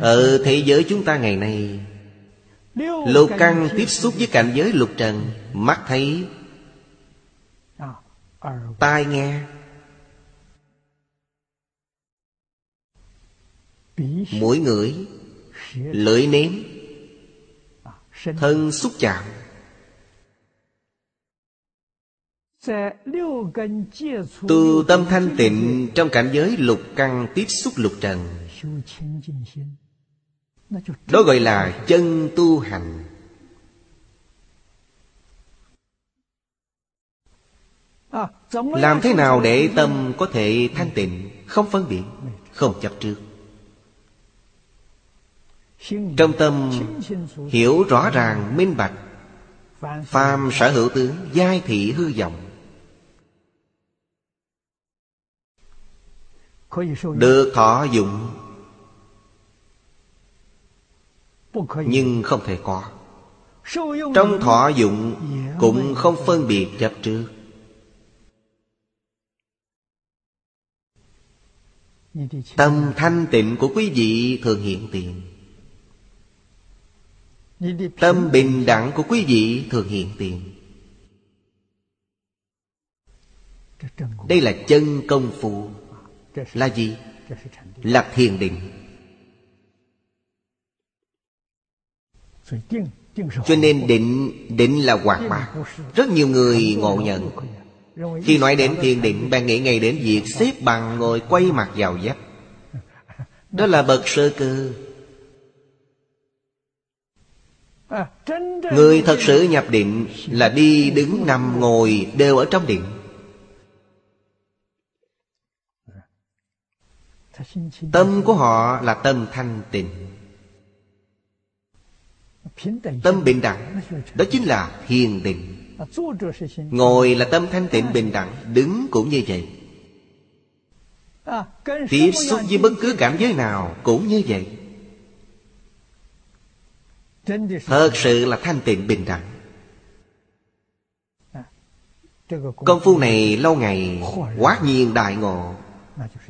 Ở thế giới chúng ta ngày nay, lục căn tiếp xúc với cảnh giới lục trần: mắt thấy, tai nghe, mũi ngửi, lưỡi nếm, thân xúc chạm. Từ tâm thanh tịnh trong cảnh giới lục căn tiếp xúc lục trần, đó gọi là chân tu hành. Làm thế nào để tâm có thể thanh tịnh, không phân biệt, không chấp trước? Trong tâm hiểu rõ ràng, minh bạch phàm sở hữu tướng, giai thị hư vọng, được thọ dụng nhưng không thể có. Trong thọ dụng cũng không phân biệt chấp trước. Tâm thanh tịnh của quý vị thường hiện tiền, tâm bình đẳng của quý vị thường hiện tiền. Đây là chân công phu. Là gì? Là thiền định. Cho nên định là hoạt bát. Rất nhiều người ngộ nhận, khi nói đến thiền định, bạn nghĩ ngay đến việc xếp bằng ngồi quay mặt vào vách. Đó là bậc sơ cơ. Người thật sự nhập định là đi đứng nằm ngồi đều ở trong định. Tâm của họ là tâm thanh tịnh, tâm bình đẳng. Đó chính là thiền định. Ngồi là tâm thanh tịnh bình đẳng, đứng cũng như vậy. Tiếp xúc với bất cứ cảm giới nào cũng như vậy. Thật sự là thanh tịnh bình đẳng. Công phu này lâu ngày quát nhiên đại ngộ,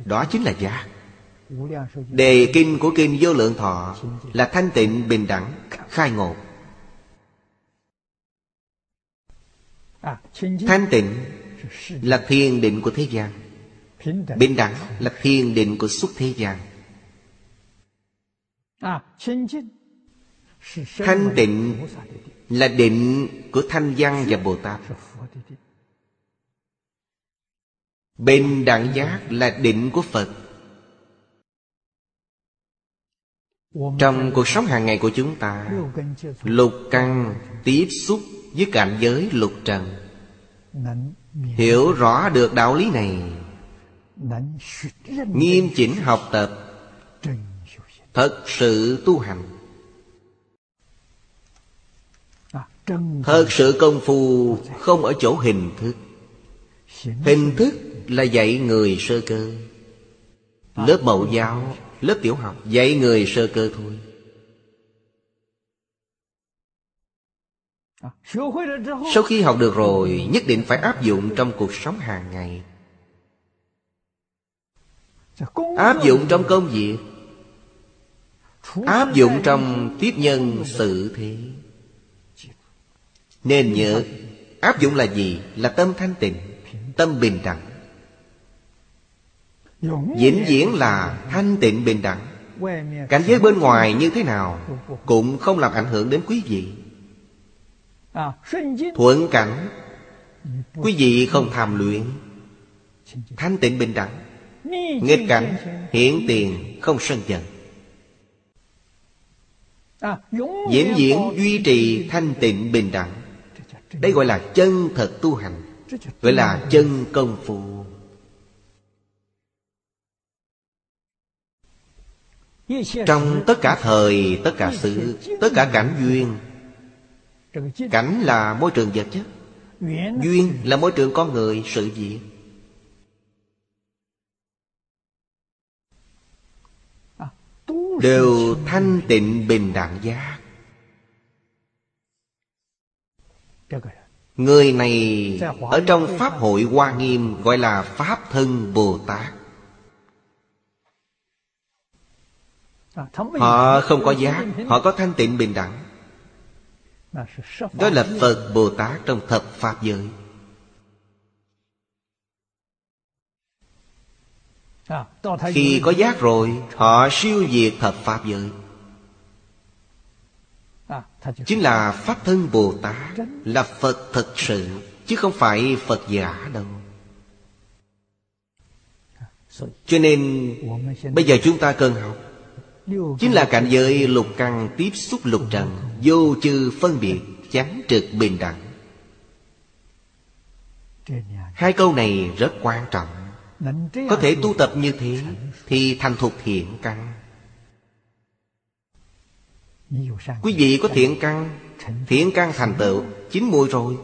đó chính là giác. Đề kinh của kinh Vô Lượng Thọ là thanh tịnh bình đẳng khai ngộ. Thanh tịnh là thiền định của thế gian, bình đẳng là thiền định của xuất thế gian. Thanh tịnh là định của Thanh Văn và Bồ Tát. Bình đẳng giác là định của Phật. Trong cuộc sống hàng ngày của chúng ta, lục căn tiếp xúc với cảnh giới lục trần. Hiểu rõ được đạo lý này, nghiêm chỉnh học tập, thật sự tu hành. Thật sự công phu không ở chỗ hình thức. Hình thức là dạy người sơ cơ. Lớp mẫu giáo, lớp tiểu học dạy người sơ cơ thôi. Sau khi học được rồi, nhất định phải áp dụng trong cuộc sống hàng ngày. áp dụng trong công việc, áp dụng trong tiếp nhân sự thế. Nên nhớ áp dụng là gì? Là tâm thanh tịnh, tâm bình đẳng. Vĩnh viễn là thanh tịnh bình đẳng. Cảnh giới bên ngoài như thế nào cũng không làm ảnh hưởng đến quý vị. Thuận cảnh quý vị không tham luyện, thanh tịnh bình đẳng. Nghịch cảnh hiện tiền không sân giận. Vĩnh viễn duy trì thanh tịnh bình đẳng. Đấy gọi là chân thật tu hành, gọi là chân công phu. Trong tất cả thời, tất cả sự, tất cả cảnh duyên. Cảnh là môi trường vật chất, duyên là môi trường con người, sự việc. Đều thanh tịnh bình đẳng giác. Người này ở trong Pháp hội Hoa Nghiêm gọi là Pháp thân Bồ Tát. Họ không có giác, họ có thanh tịnh bình đẳng. Đó là Phật Bồ Tát trong thập Pháp giới. Khi có giác rồi, họ siêu việt thập Pháp giới, chính là Pháp thân Bồ Tát, là Phật thật sự, chứ không phải Phật giả đâu. Cho nên bây giờ chúng ta cần học chính là cảnh giới lục căn tiếp xúc lục trần, vô chư phân biệt, chánh trực bình đẳng. Hai câu này rất quan trọng. Có thể tu tập như thế thì thành thục thiện căn. Quý vị có thiện căn, thiện căn thành tựu chín muồi rồi.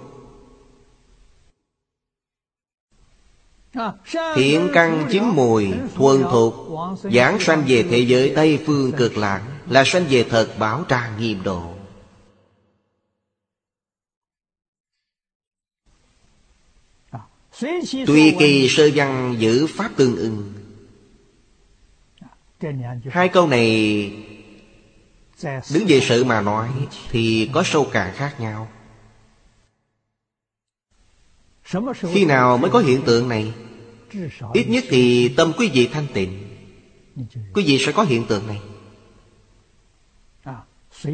Thiện căn chín muồi thuần thuộc, giảng sanh về thế giới Tây Phương Cực Lạc, là sanh về thật báo trang nghiêm độ. Tuy kỳ sơ văn giữ pháp tương ưng. Hai câu này đứng về sự mà nói thì có sâu cạn khác nhau. Khi nào mới có hiện tượng này? Ít nhất thì tâm quý vị thanh tịnh, quý vị sẽ có hiện tượng này.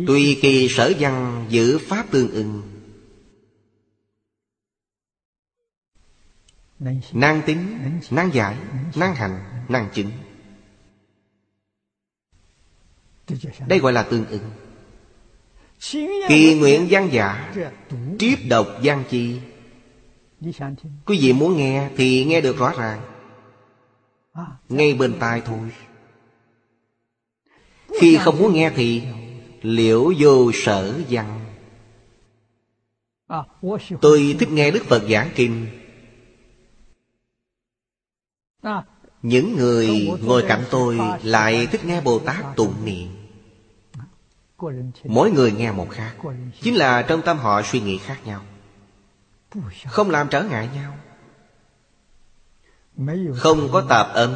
Tùy kỳ sở văn giữ pháp tương ưng. Năng tính, năng giải, năng hành, năng chứng. Đây gọi là tương ứng. Kỳ nguyện văn giả, triếp độc văn chi. Quý vị muốn nghe thì nghe được rõ ràng, ngay bên tai thôi. Khi không muốn nghe thì liễu vô sở văn. Tôi thích nghe Đức Phật giảng kinh. Những người ngồi cạnh tôi lại thích nghe Bồ Tát tụng niệm. Mỗi người nghe một khác, chính là trong tâm họ suy nghĩ khác nhau, không làm trở ngại nhau. Không có tạp âm.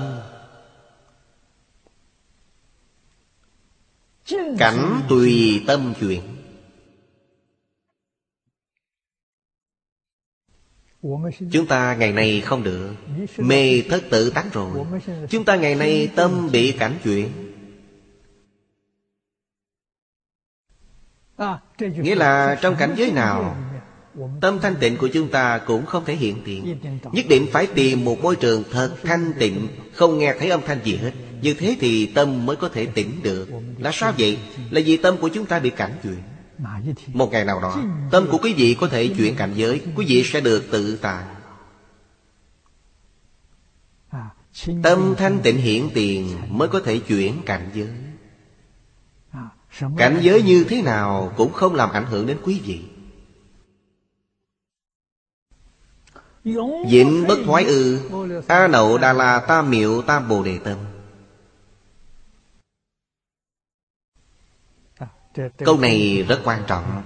Cảnh tùy tâm chuyển. Chúng ta ngày nay không được, mê thất tự tánh rồi. Chúng ta ngày nay tâm bị cảnh chuyển, nghĩa là trong cảnh giới nào tâm thanh tịnh của chúng ta cũng không thể hiện tiền. Nhất định phải tìm một môi trường thật thanh tịnh, không nghe thấy âm thanh gì hết. Như thế thì tâm mới có thể tĩnh được. Là sao vậy? Là vì tâm của chúng ta bị cảnh chuyển. Một ngày nào đó, tâm của quý vị có thể chuyển cảnh giới, quý vị sẽ được tự tại. Tâm thanh tịnh hiện tiền mới có thể chuyển cảnh giới. Cảnh giới như thế nào cũng không làm ảnh hưởng đến quý vị. Vĩnh bất thoái ư, A Nậu Đà La Tam Miệu Tam Bồ Đề Tâm. Câu này rất quan trọng.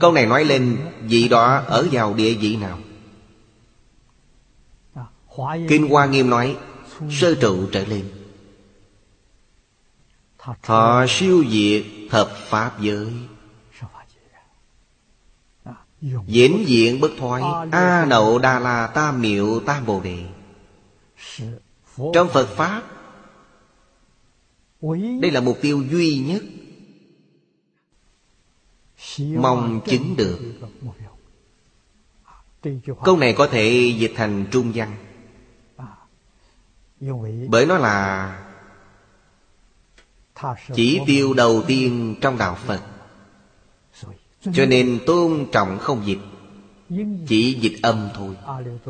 Câu này nói lên vị đó ở vào địa vị nào. Kinh Hoa Nghiêm nói sơ trụ trở lên. Thọ siêu diệt hợp pháp giới, vĩnh viễn bất thoái. A Nậu Đà La Tam Miệu Tam Bồ Đề. Trong Phật Pháp, đây là mục tiêu duy nhất mong chứng được. Câu này có thể dịch thành trung văn, bởi nó là chỉ tiêu đầu tiên trong đạo Phật, cho nên tôn trọng không dịch, chỉ dịch âm thôi.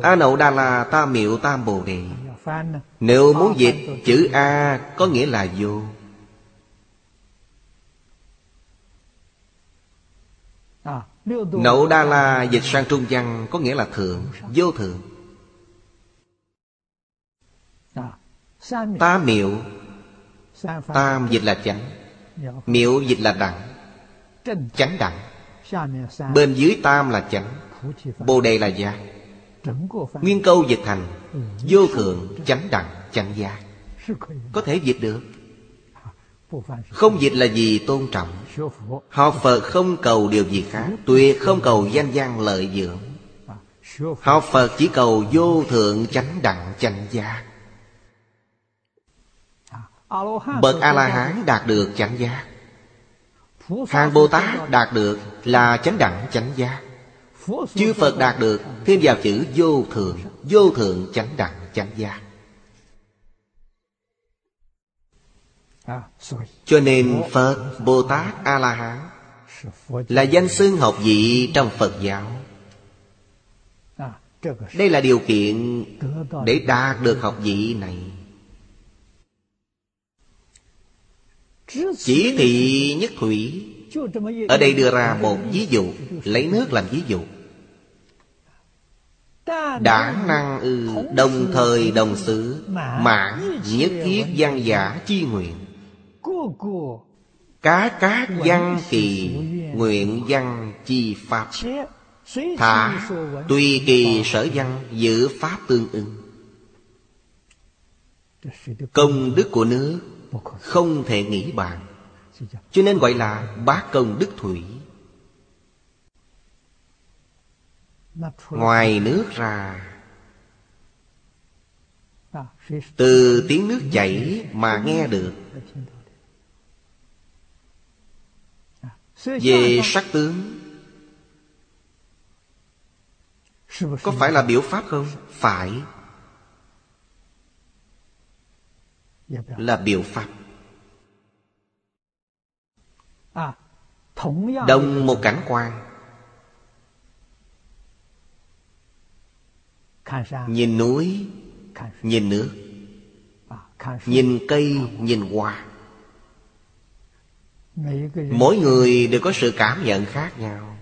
A Nậu Đà La Tam Miệu Tam Bồ Đề, nếu muốn dịch chữ A có nghĩa là vô, Nậu Đa La dịch sang trung văn có nghĩa là thượng, vô thượng. Tam Miệu, tam dịch là chánh, miệu dịch là đẳng, chánh đẳng. Bên dưới tam là chánh, bồ đề là giác. Nguyên câu dịch thành vô thượng, chánh đẳng, chánh giác, có thể dịch được. Không dịch là gì tôn trọng. Học Phật không cầu điều gì khác, tuyệt không cầu danh văn lợi dưỡng. Học Phật chỉ cầu vô thượng, chánh đẳng, chánh giác. Bậc A-la-hán đạt được chánh giác, hàng Bồ Tát đạt được là chánh đẳng, chánh giác. Chư Phật đạt được thêm vào chữ vô thượng, vô thượng, chánh đẳng, chánh giác. Cho nên Phật, Bồ Tát, A-la-hán là danh xưng học vị trong Phật giáo. Đây là điều kiện để đạt được học vị này. Chỉ thị nhất thủy, ở đây đưa ra một ví dụ, lấy nước làm ví dụ. Đảng năng ư, đồng thời đồng xứ, mãn nhất thiết văn giả chi nguyện. Các văn kỳ nguyện văn chi pháp, thả tùy kỳ sở văn giữ pháp tương ứng. Công đức của nước không thể nghĩ bàn, cho nên gọi là bát công đức thủy. Ngoài nước ra, từ tiếng nước chảy mà nghe được. Về sắc tướng, có phải là biểu pháp không? Phải, là biểu pháp. Đồng một cảnh quan, nhìn núi, nhìn nước, nhìn cây, nhìn hoa, mỗi người đều có sự cảm nhận khác nhau.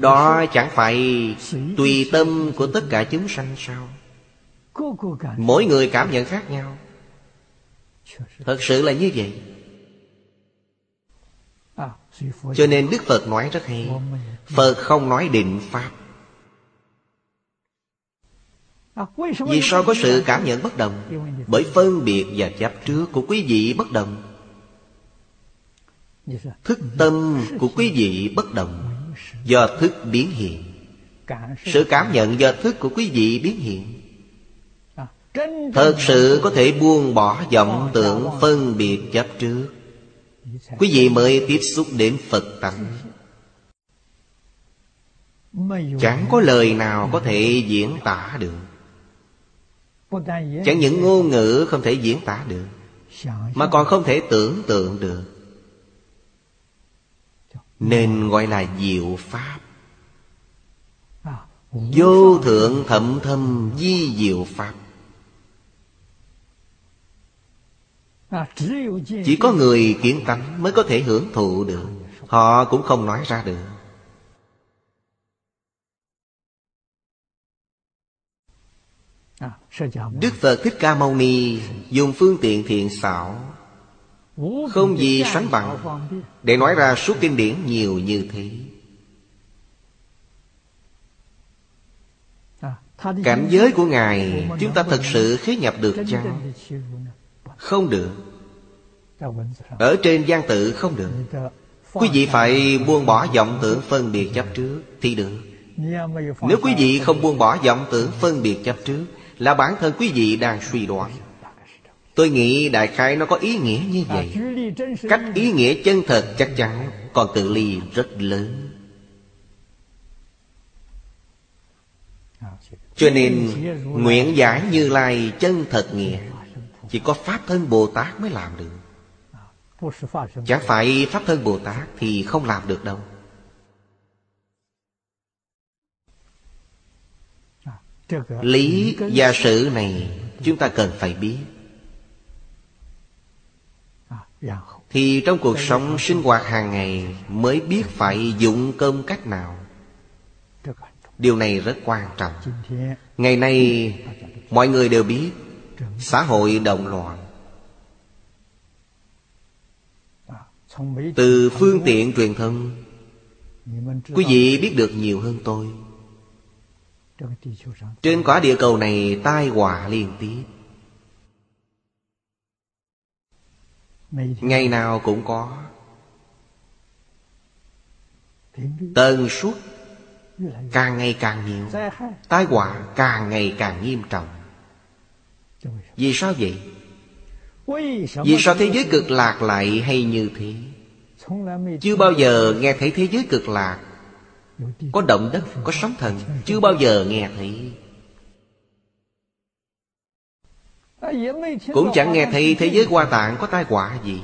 Đó chẳng phải tùy tâm của tất cả chúng sanh sao? Mỗi người cảm nhận khác nhau, thật sự là như vậy. Cho nên Đức Phật nói rất hay, Phật không nói định pháp. Vì sao có sự cảm nhận bất đồng? Bởi phân biệt và chấp trước của quý vị bất đồng, thức tâm của quý vị bất đồng, do thức biến hiện. Sự cảm nhận do thức của quý vị biến hiện, thật sự có thể buông bỏ vọng tưởng phân biệt chấp trước, quý vị mới tiếp xúc đến Phật tánh. Chẳng có lời nào có thể diễn tả được, chẳng những ngôn ngữ không thể diễn tả được, mà còn không thể tưởng tượng được, nên gọi là diệu pháp. Vô thượng thậm thâm di diệu pháp, chỉ có người kiến tánh mới có thể hưởng thụ được, họ cũng không nói ra được. Đức Phật Thích Ca Mâu Ni dùng phương tiện thiện xảo không gì sánh bằng để nói ra suốt kinh điển nhiều như thế. Cảnh giới của Ngài chúng ta thật sự khế nhập được chăng? Không được. Ở trên văn tự không được. Quý vị phải buông bỏ vọng tưởng phân biệt chấp trước thì được. Nếu quý vị không buông bỏ vọng tưởng phân biệt chấp trước, là bản thân quý vị đang suy đoán. Tôi nghĩ đại khái nó có ý nghĩa như vậy. Cách ý nghĩa chân thật chắc chắn, còn tự ly rất lớn. Cho nên nguyện giải Như Lai chân thật nghĩa chỉ có Pháp Thân Bồ Tát mới làm được. Chả phải Pháp Thân Bồ Tát thì không làm được đâu. Lý và sự này chúng ta cần phải biết, thì trong cuộc sống sinh hoạt hàng ngày mới biết phải dụng công cách nào. Điều này rất quan trọng. Ngày nay mọi người đều biết xã hội động loạn, từ phương tiện truyền thông quý vị biết được nhiều hơn tôi. Trên quả địa cầu này tai họa liên tiếp, ngày nào cũng có, tần suất càng ngày càng nhiều, tai họa càng ngày càng nghiêm trọng. Vì sao vậy? Vì sao thế giới cực lạc lại hay như thế? Chưa bao giờ nghe thấy thế giới cực lạc có động đất, có sóng thần, chưa bao giờ nghe thấy. Cũng chẳng nghe thấy thế giới Hoa Tạng có tai họa gì.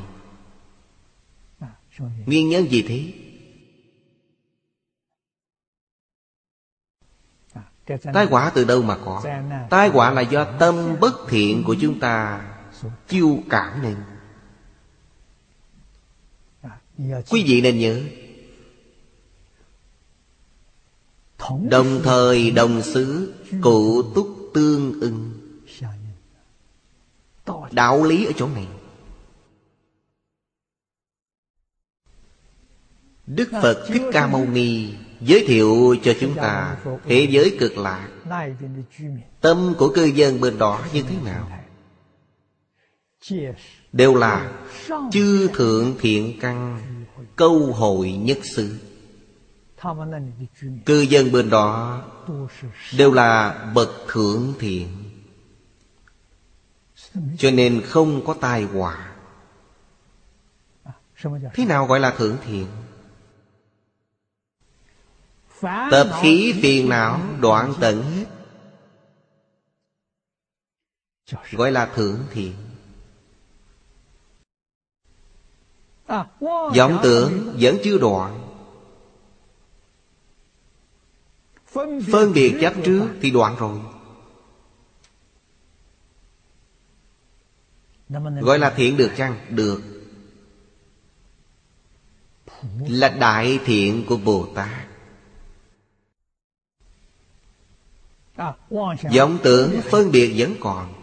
Nguyên nhân gì thế? Tai họa từ đâu mà có? Tai họa là do tâm bất thiện của chúng ta chiêu cảm nên. Quý vị nên nhớ, đồng thời đồng xứ, cụ túc tương ưng. Đạo lý ở chỗ này. Đức Phật Thích Ca Mâu Ni giới thiệu cho chúng ta thế giới cực lạc, tâm của cư dân bên đó như thế nào, đều là chư thượng thiện căn câu hội nhất xứ. Cư dân bên đó đều là bậc thượng thiện, cho nên không có tai họa. Thế nào gọi là thượng thiện? Tập khí phiền não đoạn tận hết, gọi là thượng thiện. Vọng tưởng vẫn chưa đoạn, phân biệt chấp trước thì đoạn rồi, gọi là thiện được chăng? Được. Là đại thiện của Bồ Tát. Vọng tưởng phân biệt vẫn còn,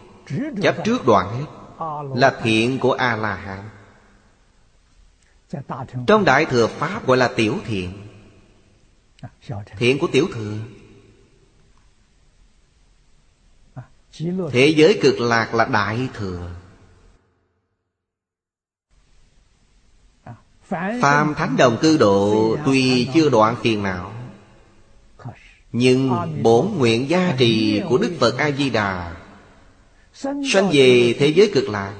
chấp trước đoạn hết, là thiện của A-la-hán. Trong Đại Thừa Pháp gọi là tiểu thiện, thiện của tiểu thừa. Thế giới cực lạc là đại thừa. Phàm thánh đồng cư độ tuy chưa đoạn phiền não, nhưng bổn nguyện gia trì của Đức Phật A-di-đà, sanh về thế giới cực lạc,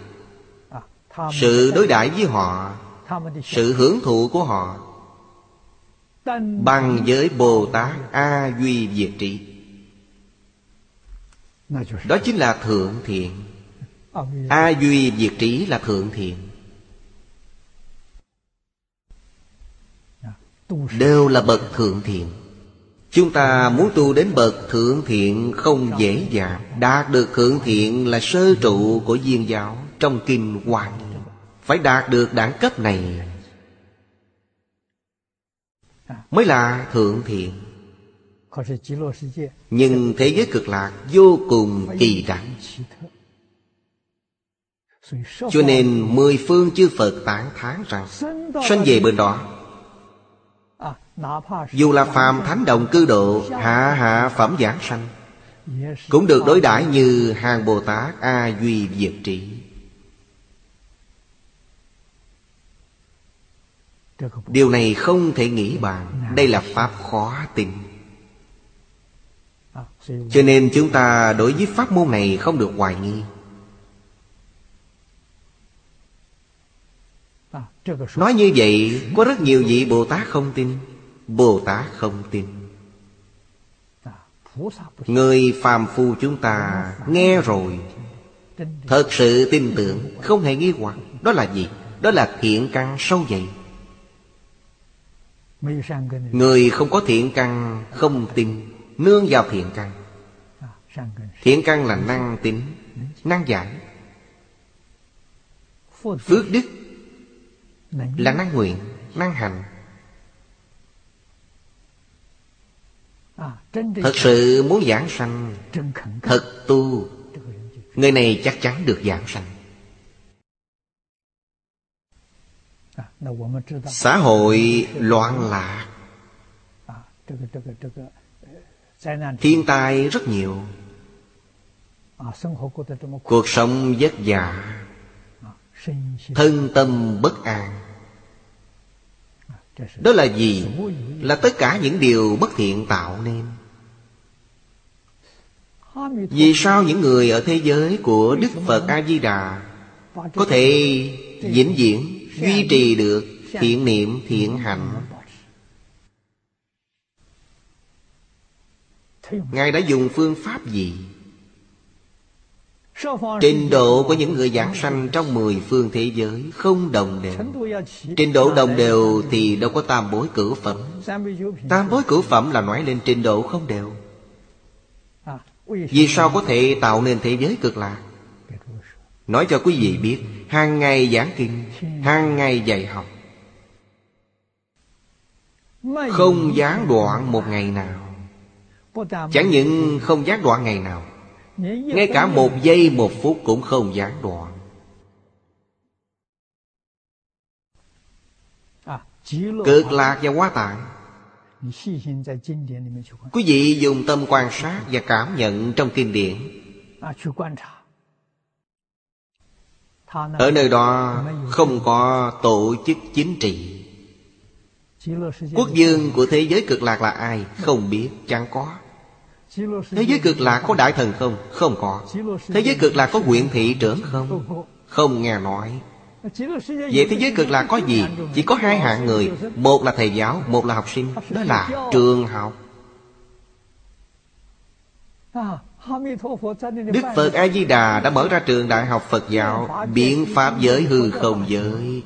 sự đối đãi với họ, sự hưởng thụ của họ bằng với Bồ Tát A Duy Việt Trí. Đó chính là thượng thiện. A Duy Việt Trí là thượng thiện. Đều là bậc thượng thiện. Chúng ta muốn tu đến bậc thượng thiện không dễ dàng. Đạt được thượng thiện là sơ trụ của Diên giáo trong Kinh Hoa Nghiêm. Phải đạt được đẳng cấp này mới là thượng thiện. Nhưng thế giới cực lạc vô cùng kỳ đặc, cho nên mười phương chư Phật tán thán rằng sanh về bên đó, dù là phàm thánh đồng cư độ, hạ hạ phẩm giảng sanh, cũng được đối đãi như hàng Bồ Tát A Duy Diệt Trí. Điều này không thể nghĩ bàn. Đây là pháp khó tin. Cho nên chúng ta đối với pháp môn này không được hoài nghi. Nói như vậy, có rất nhiều vị Bồ Tát không tin. Bồ Tát không tin. Người phàm phu chúng ta nghe rồi thật sự tin tưởng, không hề nghi hoặc. Đó là gì? Đó là thiện căn sâu dày. Người không có thiện căn không tin, nương vào thiện căn. Thiện căn là năng tính, năng giải. Phước đức là năng nguyện, năng hành. Thật sự muốn giảng sanh, thật tu, người này chắc chắn được giảng sanh. Xã hội loạn lạc, thiên tai rất nhiều, cuộc sống vất vả, thân tâm bất an. Đó là gì? Là tất cả những điều bất thiện tạo nên. Vì sao những người ở thế giới của Đức Phật A-di-đà có thể vĩnh viễn duy trì được thiện niệm, thiện hạnh? Ngài đã dùng phương pháp gì? Trình độ của những người giảng sanh trong 10 phương thế giới không đồng đều. Trình độ đồng đều thì đâu có tam bối cửu phẩm. Tam bối cửu phẩm là nói lên trình độ không đều. Vì sao có thể tạo nên thế giới cực lạc? Nói cho quý vị biết, hàng ngày giảng kinh, hàng ngày dạy học, không gián đoạn một ngày nào. Chẳng những không gián đoạn ngày nào, ngay cả một giây một phút cũng không gián đoạn. Cực lạc và Hoa Tạng, quý vị dùng tâm quan sát và cảm nhận trong kinh điển. Ở nơi đó không có tổ chức chính trị. Quốc vương của thế giới cực lạc là ai? Không biết, chẳng có. Thế giới cực lạc có đại thần không? Không có. Thế giới cực lạc có huyện thị trưởng không? Không nghe nói. Vậy thế giới cực lạc có gì? Chỉ có hai hạng người, một là thầy giáo, một là học sinh. Đó là trường học. Đức Phật A-di-đà đã mở ra trường đại học Phật giáo, biện pháp giới, hư không giới.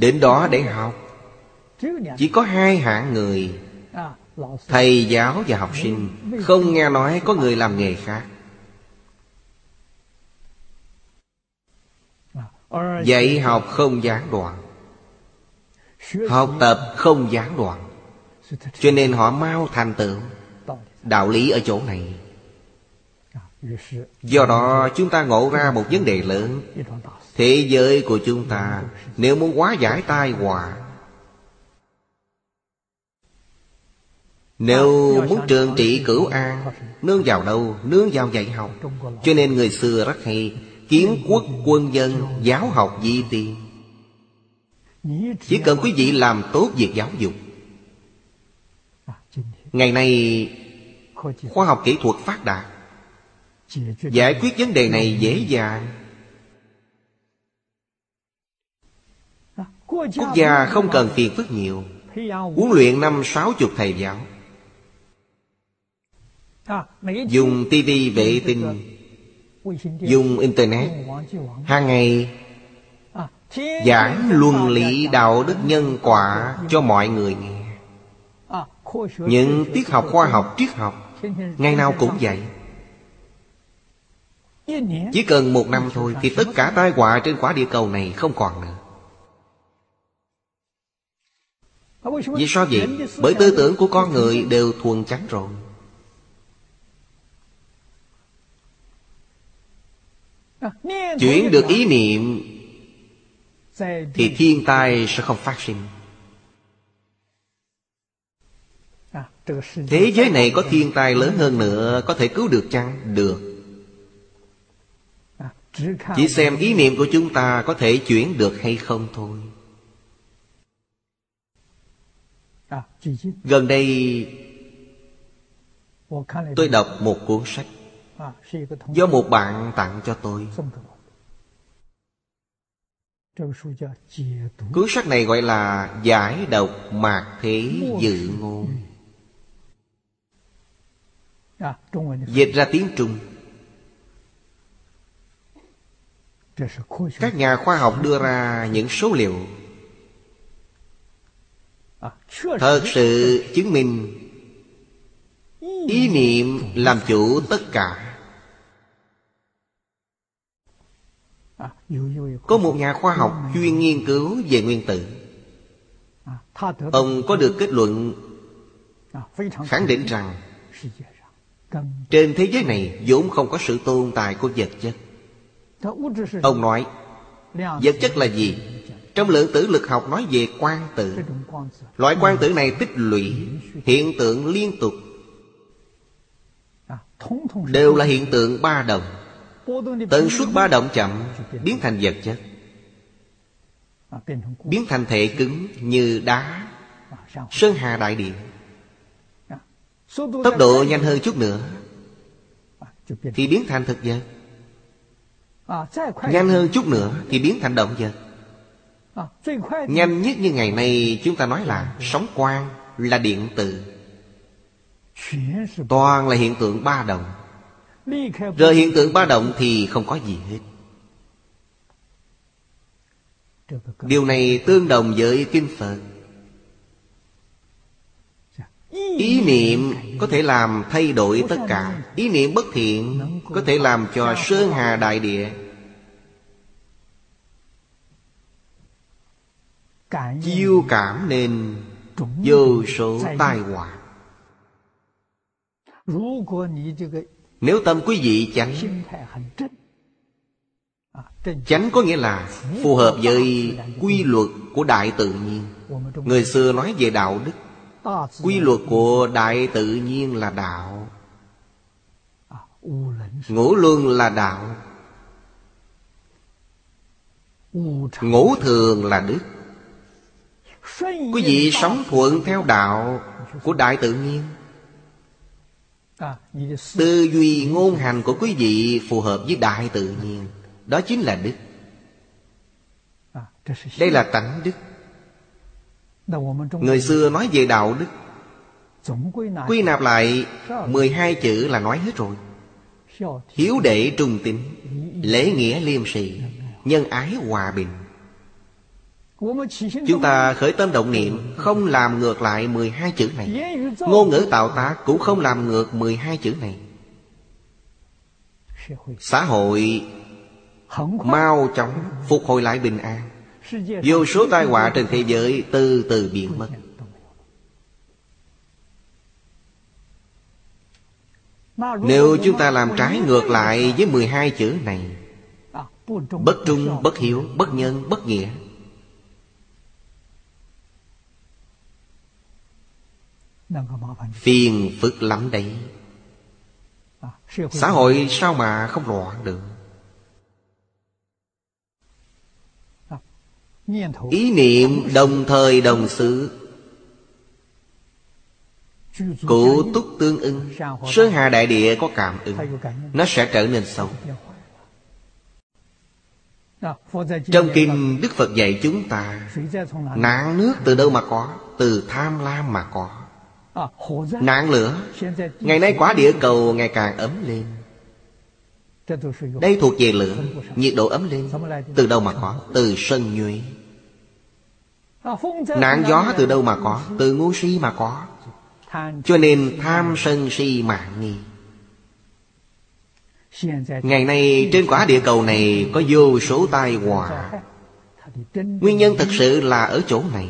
Đến đó để học. Chỉ có hai hạng người, thầy giáo và học sinh. Không nghe nói có người làm nghề khác. Dạy học không gián đoạn, học tập không gián đoạn, cho nên họ mau thành tựu. Đạo lý ở chỗ này. Do đó chúng ta ngộ ra một vấn đề lớn. Thế giới của chúng ta nếu muốn hóa giải tai họa, nếu muốn trường trị cửu an, nương vào đâu? Nương vào dạy học. Cho nên người xưa rất hay kiến quốc quân dân, giáo học di tiên. Chỉ cần quý vị làm tốt việc giáo dục. Ngày nay khoa học kỹ thuật phát đạt, giải quyết vấn đề này dễ dàng. Quốc gia không cần phiền phức nhiều, huấn luyện 50-60 thầy giáo, dùng TV vệ tinh, dùng Internet, hàng ngày giảng luân lý đạo đức nhân quả cho mọi người nghe. Những tiết học khoa học, triết học, ngày nào cũng vậy. Chỉ cần 1 năm thôi thì tất cả tai họa trên quả địa cầu này không còn nữa. Vì sao vậy? Bởi tư tưởng của con người đều thuần trắng rồi. Chuyển được ý niệm thì thiên tai sẽ không phát sinh. Thế giới này có thiên tai lớn hơn nữa, có thể cứu được chăng? Được. Chỉ xem ý niệm của chúng ta có thể chuyển được hay không thôi. Gần đây tôi đọc một cuốn sách do một bạn tặng cho tôi. Cuốn sách này gọi là Giải độc mạt thế dự ngôn. Dịch ra tiếng Trung, các nhà khoa học đưa ra những số liệu thật sự chứng minh ý niệm làm chủ tất cả. Có một nhà khoa học chuyên nghiên cứu về nguyên tử, ông có được kết luận khẳng định rằng trên thế giới này vốn không có sự tồn tại của vật chất. Ông nói vật chất là gì? Trong lượng tử lực học nói về quang tử. Loại quang tử này tích lũy hiện tượng liên tục, đều là hiện tượng ba động. Tần suất ba động chậm biến thành vật chất, biến thành thể cứng như đá, sơn hà đại địa. Tốc độ nhanh hơn chút nữa thì biến thành thực vật, nhanh hơn chút nữa thì biến thành động vật. Nhanh nhất như ngày nay chúng ta nói là sóng quang, là điện tử. Toàn là hiện tượng ba động. Rời hiện tượng ba động thì không có gì hết. Điều này tương đồng với kinh Phật. Ý niệm có thể làm thay đổi tất cả. Ý niệm bất thiện có thể làm cho sơn hà đại địa chiêu cảm nên vô số tai họa. Nếu tâm quý vị chánh, chánh có nghĩa là phù hợp với quy luật của đại tự nhiên. Người xưa nói về đạo đức, quy luật của đại tự nhiên là đạo, ngũ luân là đạo, ngũ thường là đức. Quý vị sống thuận theo đạo của đại tự nhiên, tư duy ngôn hành của quý vị phù hợp với đại tự nhiên, đó chính là đức. Đây là tánh đức. Người xưa nói về đạo đức, quy nạp lại 12 chữ là nói hết rồi. Hiếu đệ trung tín, lễ nghĩa liêm sĩ, nhân ái hòa bình. Chúng ta khởi tâm động niệm không làm ngược lại 12 chữ này. Ngôn ngữ tạo tác cũng không làm ngược 12 chữ này. Xã hội mau chóng phục hồi lại bình an. Vô số tai họa trên thế giới từ từ biến mất. Nếu chúng ta làm trái ngược lại với 12 chữ này, bất trung, bất hiếu, bất nhân, bất nghĩa, phiền phức lắm đấy. Xã hội sao mà không loạn được? Ý niệm đồng thời đồng xứ, cụ túc tương ưng, sơn hà đại địa có cảm ứng, nó sẽ trở nên sâu. Trong kinh Đức Phật dạy chúng ta, nạn nước từ đâu mà có? Từ tham lam mà có. Nạn lửa ngày nay quả địa cầu ngày càng ấm lên, đây thuộc về lửa. Nhiệt độ ấm lên từ đâu mà có? Từ sân nhuế. Nạn gió từ đâu mà có? Từ ngu si mà có. Cho nên tham sân si mạng nghi. Ngày nay trên quả địa cầu này có vô số tai họa, nguyên nhân thật sự là ở chỗ này.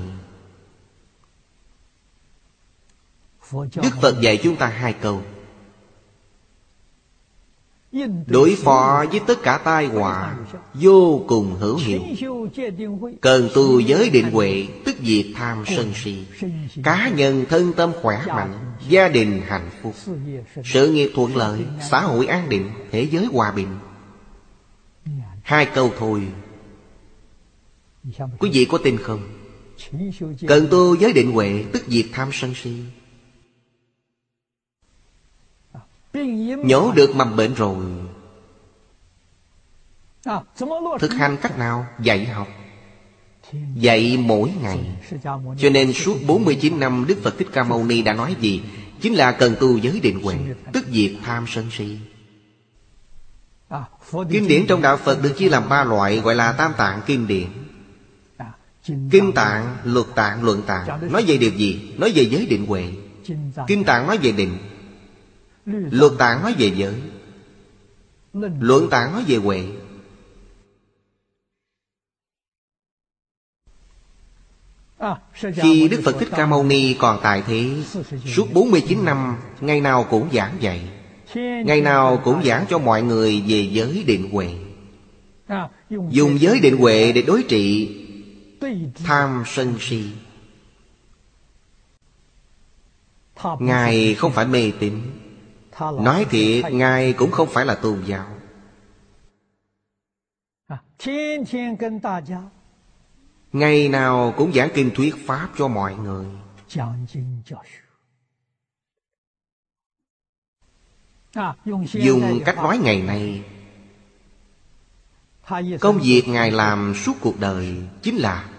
Đức Phật dạy chúng ta hai câu: Đối phó với tất cả tai họa vô cùng hữu hiệu. Cần tu giới định huệ, tức diệt tham sân si. Cá nhân thân tâm khỏe mạnh, gia đình hạnh phúc, sự nghiệp thuận lợi, xã hội an định, thế giới hòa bình. Hai câu thôi, quý vị có tin không? Cần tu giới định huệ, tức diệt tham sân si. Nhổ được mầm bệnh rồi. Thực hành cách nào? Dạy học. Dạy mỗi ngày. Cho nên suốt 49 năm Đức Phật Thích Ca Mâu Ni đã nói gì? Chính là cần tu giới định huệ, tức diệt tham sân si. Kinh điển trong Đạo Phật được chia làm 3 loại, gọi là Tam Tạng Kinh điển. Kinh Tạng, Luật Tạng, Luận Tạng. Nói về điều gì? Nói về giới định huệ. Kinh Tạng nói về định, Luật Tạng nói về giới, Luận Tạng nói về huệ. Khi Đức Phật Thích Ca Mâu Ni còn tại thế, suốt 49 năm ngày nào cũng giảng dạy, ngày nào cũng giảng cho mọi người về giới định huệ. Dùng giới định huệ để đối trị tham sân si. Ngài không phải mê tín, nói thiệt Ngài cũng không phải là tôn giáo. Ngày nào cũng giảng kinh thuyết pháp cho mọi người. Dùng cách nói ngày nay, công việc Ngài làm suốt cuộc đời chính là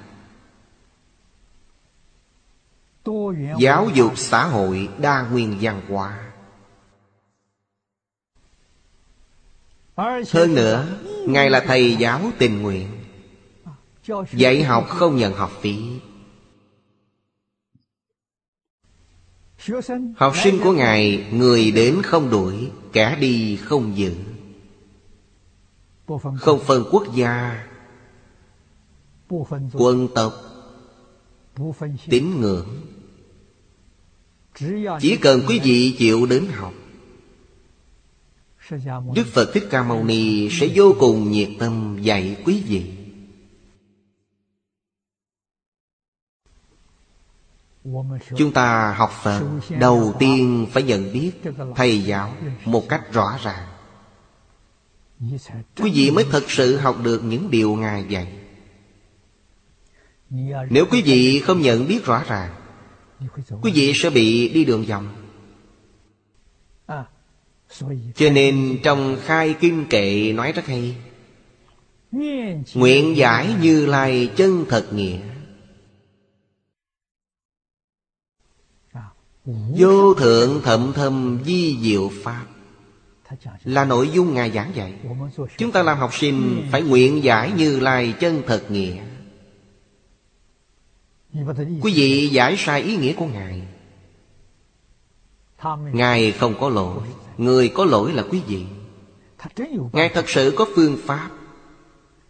giáo dục xã hội đa nguyên văn hóa. Hơn nữa, Ngài là thầy giáo tình nguyện, dạy học không nhận học phí. Học sinh của Ngài, người đến không đuổi, kẻ đi không giữ, không phân quốc gia, quân tộc, tín ngưỡng. Chỉ cần quý vị chịu đến học, Đức Phật Thích Ca Mâu Ni sẽ vô cùng nhiệt tâm dạy quý vị. Chúng ta học Phật, đầu tiên phải nhận biết thầy giáo một cách rõ ràng. Quý vị mới thật sự học được những điều Ngài dạy. Nếu quý vị không nhận biết rõ ràng, quý vị sẽ bị đi đường vòng. Cho nên trong khai kinh kệ nói rất hay: nguyện giải Như Lai chân thật nghĩa, vô thượng thậm thâm di diệu pháp. Là nội dung Ngài giảng dạy. Chúng ta làm học sinh phải nguyện giải Như Lai chân thật nghĩa. Quý vị giải sai ý nghĩa của Ngài, Ngài không có lỗi, người có lỗi là quý vị. Ngài thật sự có phương pháp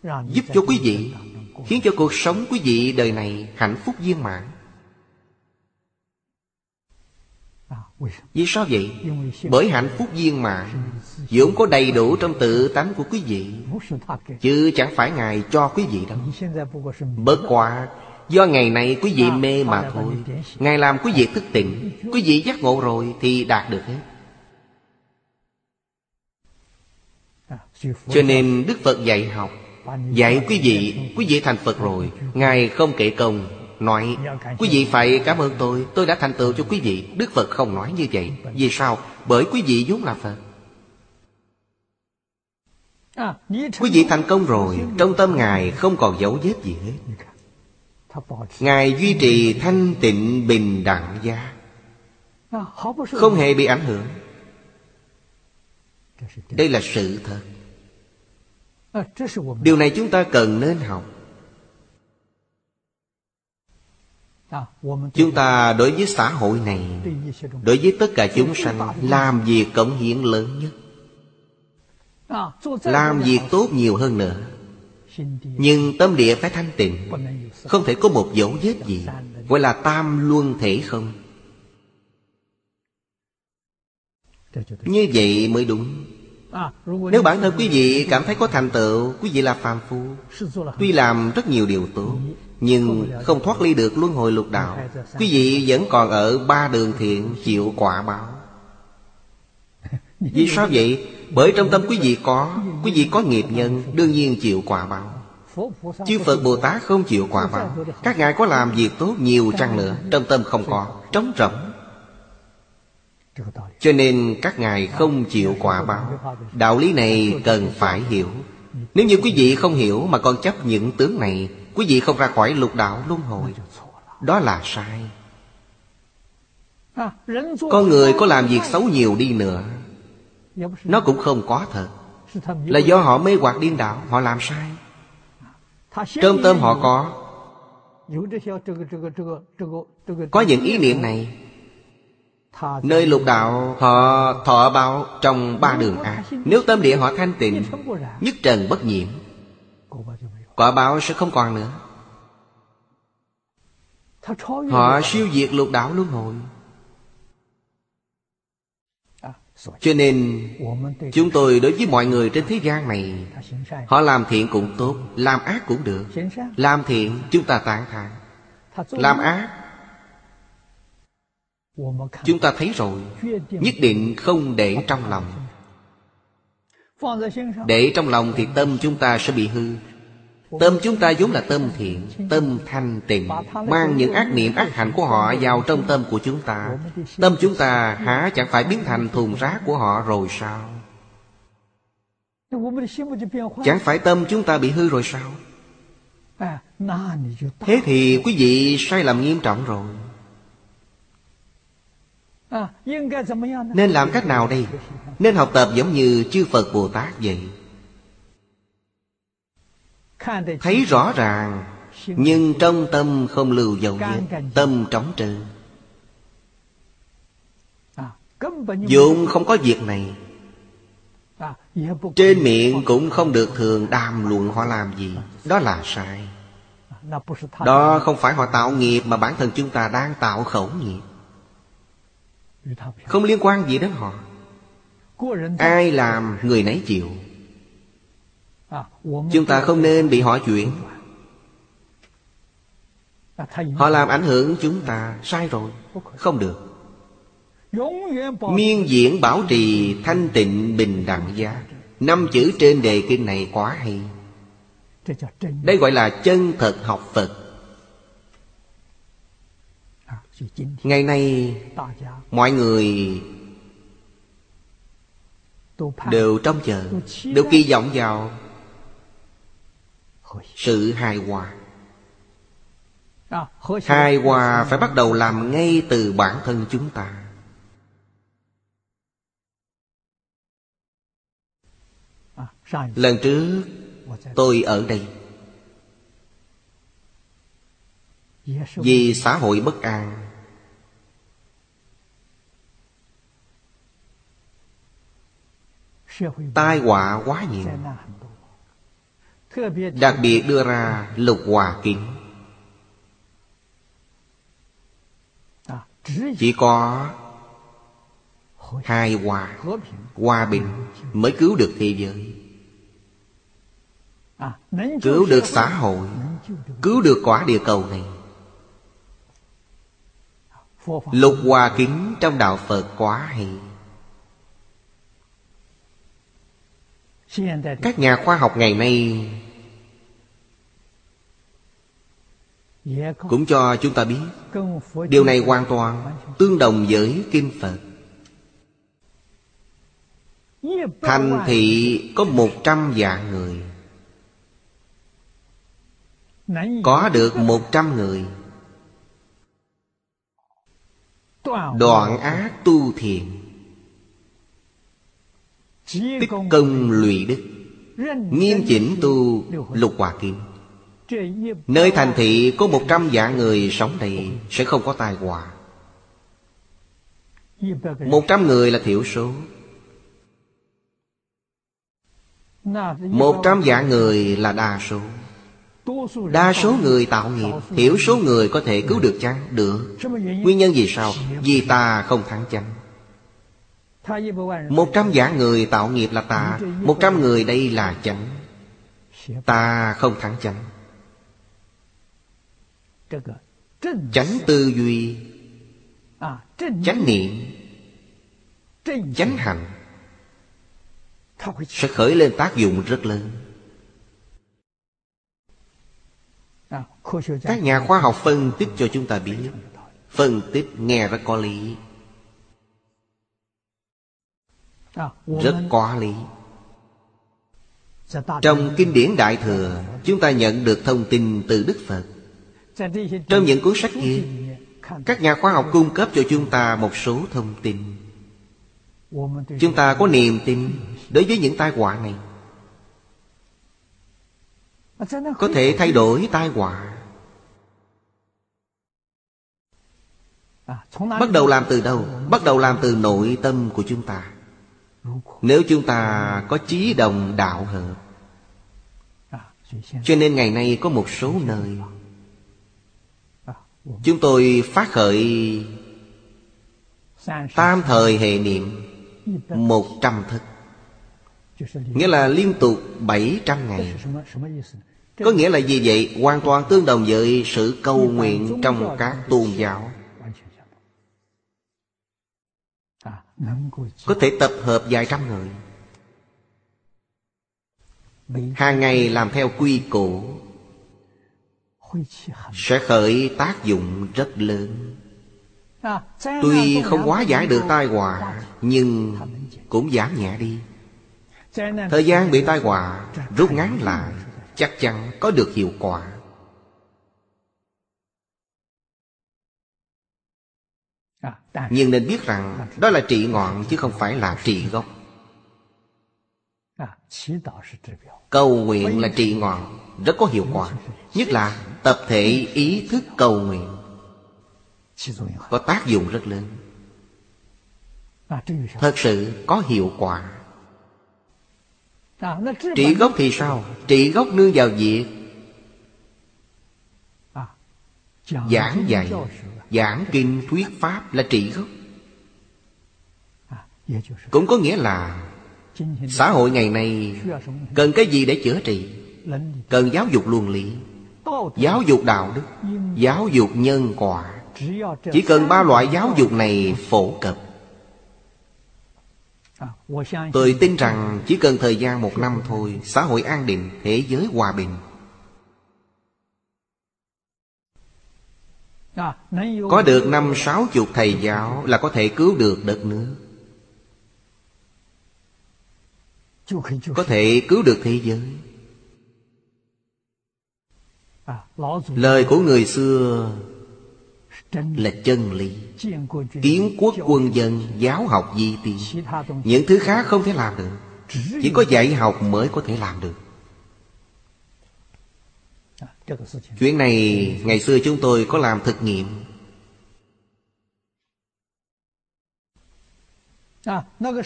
giúp cho quý vị, khiến cho cuộc sống quý vị đời này hạnh phúc viên mãn. Vì sao vậy? Bởi hạnh phúc viên mãn vốn có đầy đủ trong tự tánh của quý vị, chứ chẳng phải Ngài cho quý vị đâu. Bớt quá, do ngày nay quý vị mê mà thôi. Ngài làm quý vị thức tỉnh, quý vị giác ngộ rồi thì đạt được hết. Cho nên Đức Phật dạy học, dạy quý vị thành Phật rồi, Ngài không kể công, nói quý vị phải cảm ơn tôi đã thành tựu cho quý vị. Đức Phật không nói như vậy. Vì sao? Bởi quý vị vốn là Phật. Quý vị thành công rồi, trong tâm Ngài không còn dấu vết gì hết. Ngài duy trì thanh tịnh bình đẳng giác, không hề bị ảnh hưởng. Đây là sự thật. Điều này chúng ta cần nên học. Chúng ta đối với xã hội này, đối với tất cả chúng sanh, làm việc cống hiến lớn nhất, làm việc tốt nhiều hơn nữa. Nhưng tâm địa phải thanh tịnh, không thể có một dấu vết gì, gọi là tam luân thể không. Như vậy mới đúng. Nếu bản thân quý vị cảm thấy có thành tựu, quý vị là phàm phu, tuy làm rất nhiều điều tốt nhưng không thoát ly được luân hồi lục đạo, quý vị vẫn còn ở ba đường thiện chịu quả báo. Vì sao vậy? Bởi trong tâm quý vị có nghiệp nhân, đương nhiên chịu quả báo. Chư Phật Bồ Tát không chịu quả báo. Các ngài có làm việc tốt nhiều chăng nữa, trong tâm không có, trống rỗng, cho nên các ngài không chịu quả báo. Đạo lý này cần phải hiểu. Nếu như quý vị không hiểu mà còn chấp những tướng này, quý vị không ra khỏi lục đạo luân hồi, đó là sai. Con người có làm việc xấu nhiều đi nữa, nó cũng không có thật, là do họ mê hoặc điên đảo, họ làm sai. Trong tâm họ có những ý niệm này, nơi lục đạo họ thọ báo trong ba đường ác. Nếu tâm địa họ thanh tịnh, nhất trần bất nhiễm, quả báo sẽ không còn nữa. Họ siêu diệt lục đạo luân hồi. Cho nên chúng tôi đối với mọi người trên thế gian này, họ làm thiện cũng tốt, làm ác cũng được. Làm thiện chúng ta tán thán, làm ác chúng ta thấy rồi, nhất định không để trong lòng. Để trong lòng thì tâm chúng ta sẽ bị hư. Tâm chúng ta vốn là tâm thiện, tâm thanh tịnh, mang những ác niệm ác hạnh của họ vào trong tâm của chúng ta, tâm chúng ta há chẳng phải biến thành thùng rác của họ rồi sao? Chẳng phải tâm chúng ta bị hư rồi sao? Thế thì quý vị sai lầm nghiêm trọng rồi. Nên làm cách nào đây? Nên học tập giống như chư Phật Bồ Tát vậy. Thấy rõ ràng, nhưng trong tâm không lưu dấu vết, tâm trống trơn, vốn không có việc này. Trên miệng cũng không được thường đàm luận họ làm gì, đó là sai. Đó không phải họ tạo nghiệp, mà bản thân chúng ta đang tạo khẩu nghiệp, không liên quan gì đến họ. Ai làm người nấy chịu. Chúng ta không nên bị họ chuyển. Họ làm ảnh hưởng chúng ta, sai rồi, không được. Miên diễn bảo trì thanh tịnh bình đẳng giác, 5 chữ trên đề kinh này quá hay. Đây gọi là chân thật học Phật. Ngày nay mọi người đều trông chờ, đều kỳ vọng vào sự hài hòa. Hài hòa phải bắt đầu làm ngay từ bản thân chúng ta. Lần trước tôi ở đây, vì xã hội bất an, tai họa quá nhiều, đặc biệt đưa ra lục hòa kính. Chỉ có hài hòa, hòa bình mới cứu được thế giới, cứu được xã hội, cứu được quả địa cầu này. Lục hòa kính trong đạo Phật quá hay. Các nhà khoa học ngày nay cũng cho chúng ta biết điều này hoàn toàn tương đồng với kinh Phật. Thành thị có 100 vạn người, có được 100 người đoạn ác tu thiện, tích công lụy đức, nghiêm chỉnh tu lục hòa kính. Nơi thành thị có 100 vạn người sống đây sẽ không có tai họa. 100 người là thiểu số. 100 vạn người là đa số. Đa số người tạo nghiệp, thiểu số người có thể cứu được chăng? Được. Nguyên nhân vì sao? Vì ta không thắng chăng. 100 vạn người tạo nghiệp là tà, 100 người đây là chánh. Tà không thắng chánh. Chánh tư duy, chánh niệm, chánh hành sẽ khởi lên tác dụng rất lớn. Các nhà khoa học phân tích cho chúng ta biết, phân tích nghe rất có lý, rất có lý. Trong kinh điển Đại Thừa, chúng ta nhận được thông tin từ Đức Phật. Trong những cuốn sách kia, các nhà khoa học cung cấp cho chúng ta một số thông tin. Chúng ta có niềm tin đối với những tai họa này. Có thể thay đổi tai họa. Bắt đầu làm từ đâu? Bắt đầu làm từ nội tâm của chúng ta. Nếu chúng ta có chí đồng đạo hợp. Cho nên ngày nay có một số nơi chúng tôi phát khởi tam thời hệ niệm 100 thức, nghĩa là liên tục 700 ngày. Có nghĩa là gì vậy? Hoàn toàn tương đồng với sự cầu nguyện trong các tôn giáo. Có thể tập hợp vài trăm người, hàng ngày làm theo quy củ, sẽ khởi tác dụng rất lớn. Tuy không hóa giải được tai họa, nhưng cũng giảm nhẹ đi. Thời gian bị tai họa rút ngắn lại, chắc chắn có được hiệu quả. Nhưng nên biết rằng đó là trị ngọn chứ không phải là trị gốc. Cầu nguyện là trị ngọn, rất có hiệu quả. Nhất là tập thể ý thức cầu nguyện có tác dụng rất lớn. Thật sự có hiệu quả. Trị gốc thì sao? Trị gốc nương vào việc giảng dạy, giảng kinh thuyết pháp là trị gốc. Cũng có nghĩa là xã hội ngày nay cần cái gì để chữa trị? Cần giáo dục luân lý, giáo dục đạo đức, giáo dục nhân quả. Chỉ cần 3 loại giáo dục này phổ cập, tôi tin rằng chỉ cần thời gian 1 năm thôi, xã hội an định, thế giới hòa bình. Có được 50-60 thầy giáo là có thể cứu được đất nước, có thể cứu được thế giới. Lời của người xưa là chân lý. Kiến quốc quân dân, giáo học di tiên. Những thứ khác không thể làm được, chỉ có dạy học mới có thể làm được. Chuyện này ngày xưa chúng tôi có làm thực nghiệm.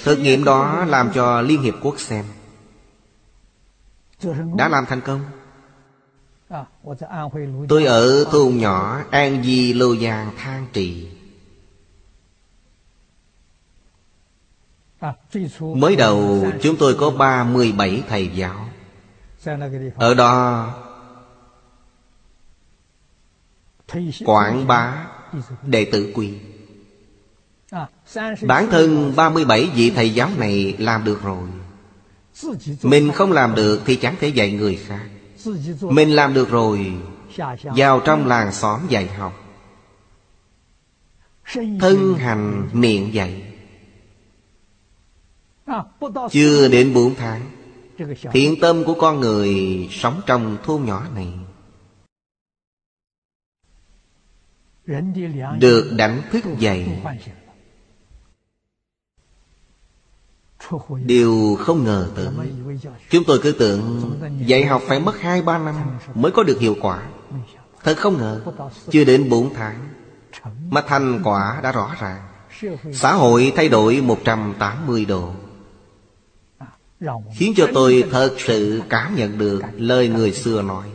Thực nghiệm đó làm cho Liên Hiệp Quốc xem. Đã làm thành công. Tôi ở thôn nhỏ An Di, Lô Giang, Thang Trì. Mới đầu chúng tôi có 37 thầy giáo. Ở đó quảng bá đệ tử quy. Bản thân 37 vị thầy giáo này làm được rồi. Mình không làm được thì chẳng thể dạy người khác. Mình làm được rồi, vào trong làng xóm dạy học, thân hành miệng dạy. Chưa đến 4 tháng, thiện tâm của con người sống trong thôn nhỏ này được đánh thức dậy. Điều không ngờ tới. Chúng tôi cứ tưởng dạy học phải mất 2-3 năm mới có được hiệu quả. Thật không ngờ, chưa đến 4 tháng mà thành quả đã rõ ràng. Xã hội thay đổi 180 độ, khiến cho tôi thật sự cảm nhận được lời người xưa nói: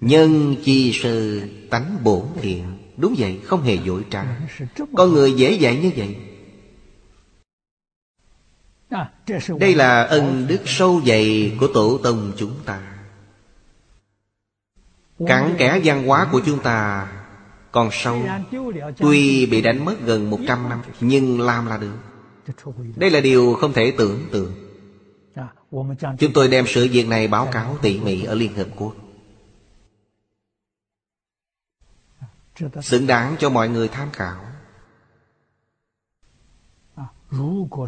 nhân chi sư tánh bổn thiện. Đúng vậy, không hề dối trá. Con người dễ dạy như vậy. Đây là ân đức sâu dày của tổ tông chúng ta. Cặn kẽ văn hóa của chúng ta còn sâu. Tuy bị đánh mất gần 100 năm, nhưng làm là được. Đây là điều không thể tưởng tượng. Chúng tôi đem sự việc này báo cáo tỉ mỉ ở Liên Hợp Quốc. Xứng đáng cho mọi người tham khảo.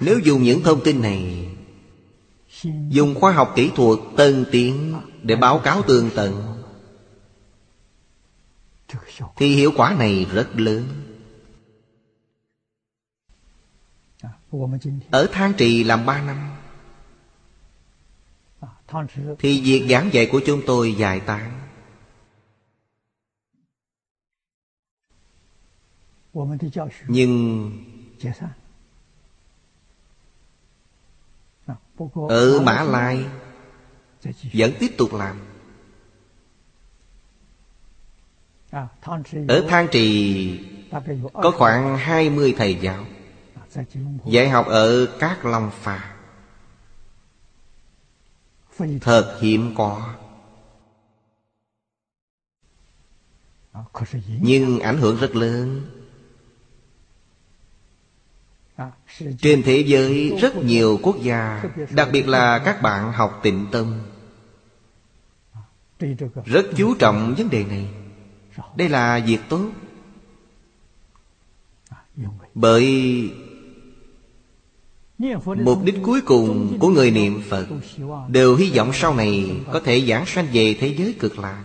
Nếu dùng những thông tin này, dùng khoa học kỹ thuật tân tiến để báo cáo tường tận, thì hiệu quả này rất lớn. Ở Thang Trì làm 3 năm, thì việc giảng dạy của chúng tôi dài tán. Nhưng ở Mã Lai vẫn tiếp tục làm. Ở Thang Trì có khoảng 20 thầy giáo dạy học ở các Long Phà, thật hiếm có. Nhưng ảnh hưởng rất lớn. Trên thế giới rất nhiều quốc gia, đặc biệt là các bạn học Tịnh Tâm, rất chú trọng vấn đề này. Đây là việc tốt. Bởi mục đích cuối cùng của người niệm Phật đều hy vọng sau này có thể giảng sanh về thế giới Cực Lạc,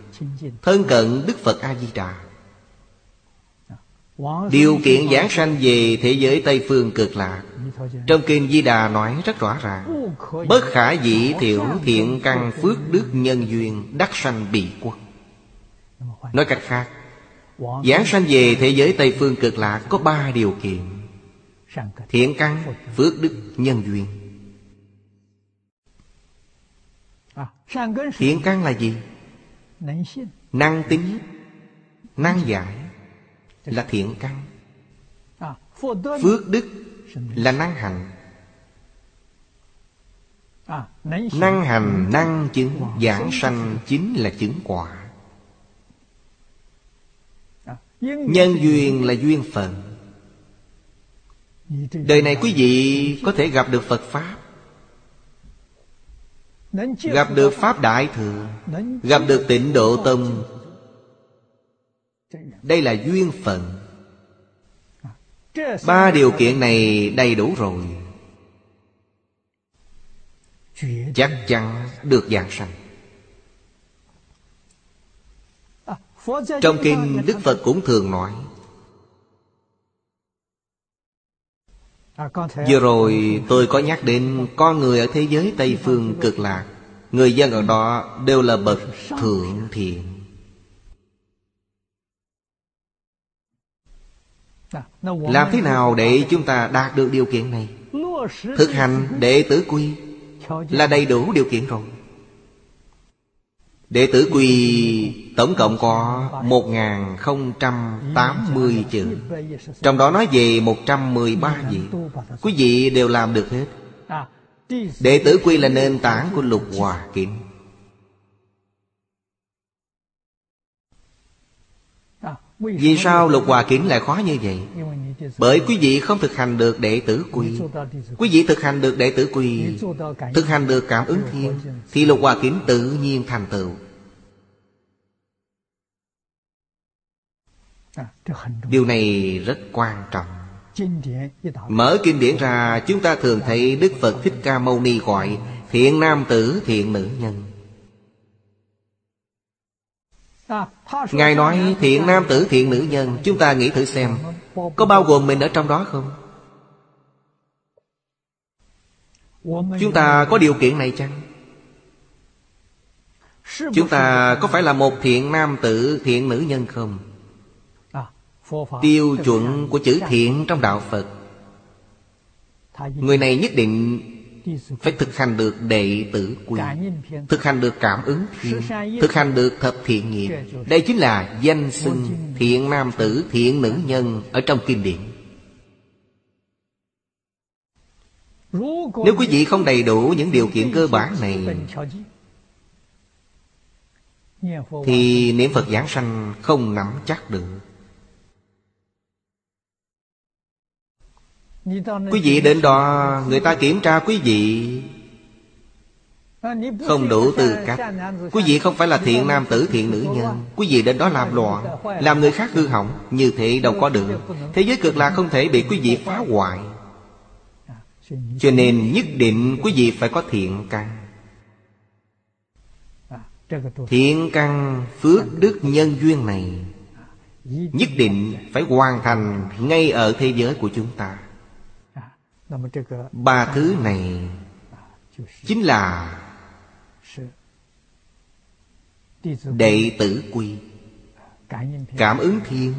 thân cận Đức Phật A-di-đà. Điều kiện giảng sanh về thế giới Tây Phương Cực Lạc, trong Kinh Di Đà nói rất rõ ràng: bất khả dĩ thiểu thiện căn phước đức nhân duyên, đắc sanh Bỉ quốc. Nói cách khác, giảng sanh về thế giới Tây Phương Cực Lạc có 3 điều kiện: thiện căn, phước đức, nhân duyên. Thiện căn là gì? Năng tính, năng giải là thiện căn. Phước đức là năng hành. Năng hành, năng chứng, giảng sanh chính là chứng quả. Nhân duyên là duyên phận. Đời này quý vị có thể gặp được Phật Pháp, gặp được Pháp Đại Thừa, gặp được Tịnh Độ Tông. Đây là duyên phận. 3 điều kiện này đầy đủ rồi, chắc chắn được giảng sanh. Trong kinh Đức Phật cũng thường nói. Vừa rồi tôi có nhắc đến con người ở thế giới Tây Phương Cực Lạc, người dân ở đó đều là bậc thượng thiện. Làm thế nào để chúng ta đạt được điều kiện này? Thực hành đệ tử quy là đầy đủ điều kiện rồi. Đệ tử quy tổng cộng có 1080 chữ, trong đó nói về 113 vị. Quý vị đều làm được hết. Đệ tử quy là nền tảng của Lục Hòa Kính. Vì sao Lục Hòa Kính lại khó như vậy? Bởi quý vị không thực hành được đệ tử quy. Quý vị thực hành được đệ tử quy, thực hành được cảm ứng thiên, thì Lục Hòa Kính tự nhiên thành tựu. Điều này rất quan trọng. Mở kinh điển ra, chúng ta thường thấy Đức Phật Thích Ca Mâu Ni gọi thiện nam tử, thiện nữ nhân. Ngài nói thiện nam tử, thiện nữ nhân. Chúng ta nghĩ thử xem, có bao gồm mình ở trong đó không? Chúng ta có điều kiện này chăng? Chúng ta có phải là một thiện nam tử, thiện nữ nhân không? Tiêu chuẩn của chữ thiện trong đạo Phật, người này nhất định phải thực hành được đệ tử quy, thực hành được cảm ứng thiện, thực hành được thập thiện nghiệp. Đây chính là danh xưng thiện nam tử, thiện nữ nhân ở trong kinh điển. Nếu quý vị không đầy đủ những điều kiện cơ bản này thì niệm Phật giảng sanh không nắm chắc được. Quý vị đến đó, người ta kiểm tra quý vị không đủ tư cách. Quý vị không phải là thiện nam tử, thiện nữ nhân. Quý vị đến đó làm loạn, làm người khác hư hỏng, như thế đâu có được. Thế giới cực lạc không thể bị quý vị phá hoại. Cho nên nhất định quý vị phải có thiện căn. Thiện căn phước đức nhân duyên này nhất định phải hoàn thành ngay ở thế giới của chúng ta. Ba thứ này chính là đệ tử quy, cảm ứng thiên,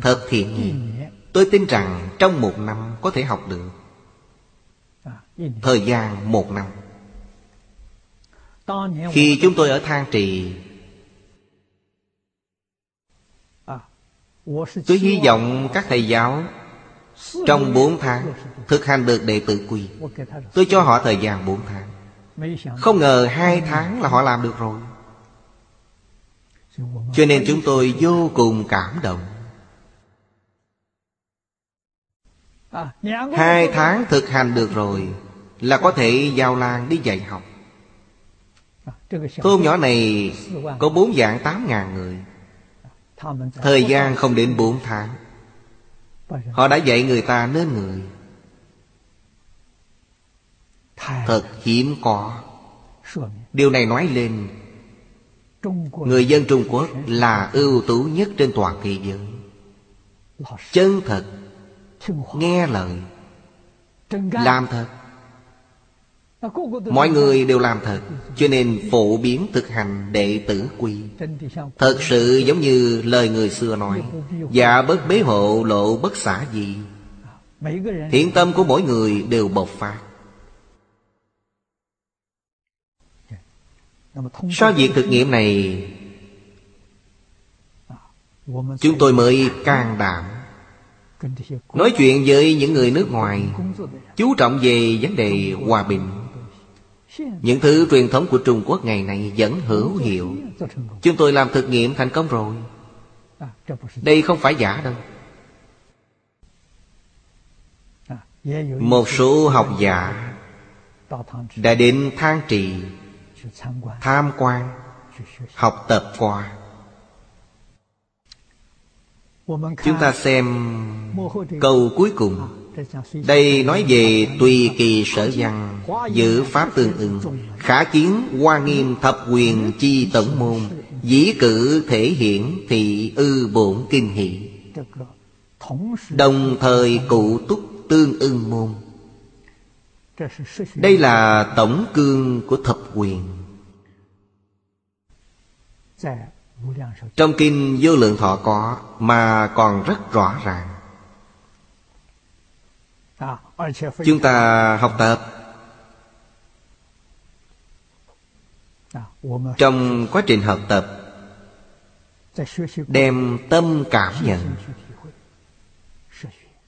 thật thiện nghiệp. Tôi tin rằng trong một năm có thể học được. Thời gian một năm. Khi chúng tôi ở Thang Trì, tôi hy vọng các thầy giáo trong 4 tháng thực hành được đệ tử quy. Tôi cho họ thời gian 4 tháng. Không ngờ 2 tháng là họ làm được rồi. Cho nên chúng tôi vô cùng cảm động. 2 tháng thực hành được rồi là có thể vào làng đi dạy học. Thôn nhỏ này có 4 vạn 8 ngàn người. Thời gian không đến 4 tháng, họ đã dạy người ta nên người. Thật hiếm có. Điều này nói lên người dân Trung Quốc là ưu tú nhất trên toàn thế giới. Chân thật, nghe lời, làm thật. Mọi người đều làm thật. Cho nên phổ biến thực hành đệ tử quy, thật sự giống như lời người xưa nói: dạ bất bế hộ, lộ bất xả gì. Thiện tâm của mỗi người đều bộc phát. Sau việc thực nghiệm này, chúng tôi mới can đảm nói chuyện với những người nước ngoài, chú trọng về vấn đề hòa bình. Những thứ truyền thống của Trung Quốc ngày nay vẫn hữu hiệu. Chúng tôi làm thực nghiệm thành công rồi. Đây không phải giả đâu. Một số học giả đã đến Thang Trì tham quan, học tập qua. Chúng ta xem câu cuối cùng. Đây nói về tùy kỳ sở văn, giữ pháp tương ứng. Khả kiến Hoa Nghiêm thập quyền chi tận môn, dĩ cử thể hiển thị ư bổn kinh hỷ. Đồng thời cụ túc tương ưng môn. Đây là tổng cương của thập quyền. Trong kinh Vô Lượng Thọ có, mà còn rất rõ ràng. Chúng ta học tập. Trong quá trình học tập, đem tâm cảm nhận.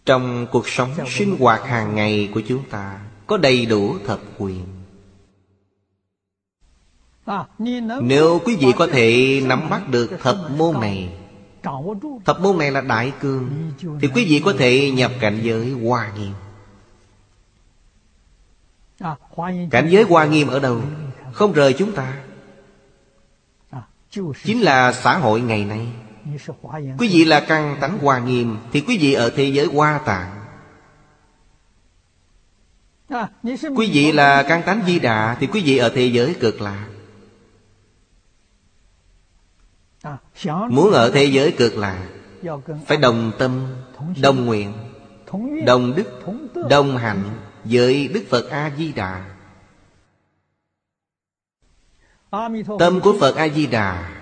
Trong cuộc sống sinh hoạt hàng ngày của chúng ta có đầy đủ thập quyền. Nếu quý vị có thể nắm bắt được thập môn này là đại cương, thì quý vị có thể nhập cảnh giới Hoa Nghiêm. Cảnh giới Hoa Nghiêm ở đâu? Không rời chúng ta. Chính là xã hội ngày nay. Quý vị là căn tánh Hoa Nghiêm thì quý vị ở thế giới Hoa Tạng. Quý vị là căn tánh Di Đà thì quý vị ở thế giới Cực Lạc. Muốn ở thế giới Cực Lạc phải đồng tâm, đồng nguyện, đồng đức, đồng hạnh với Đức Phật A-di-đà. Tâm của Phật A-di-đà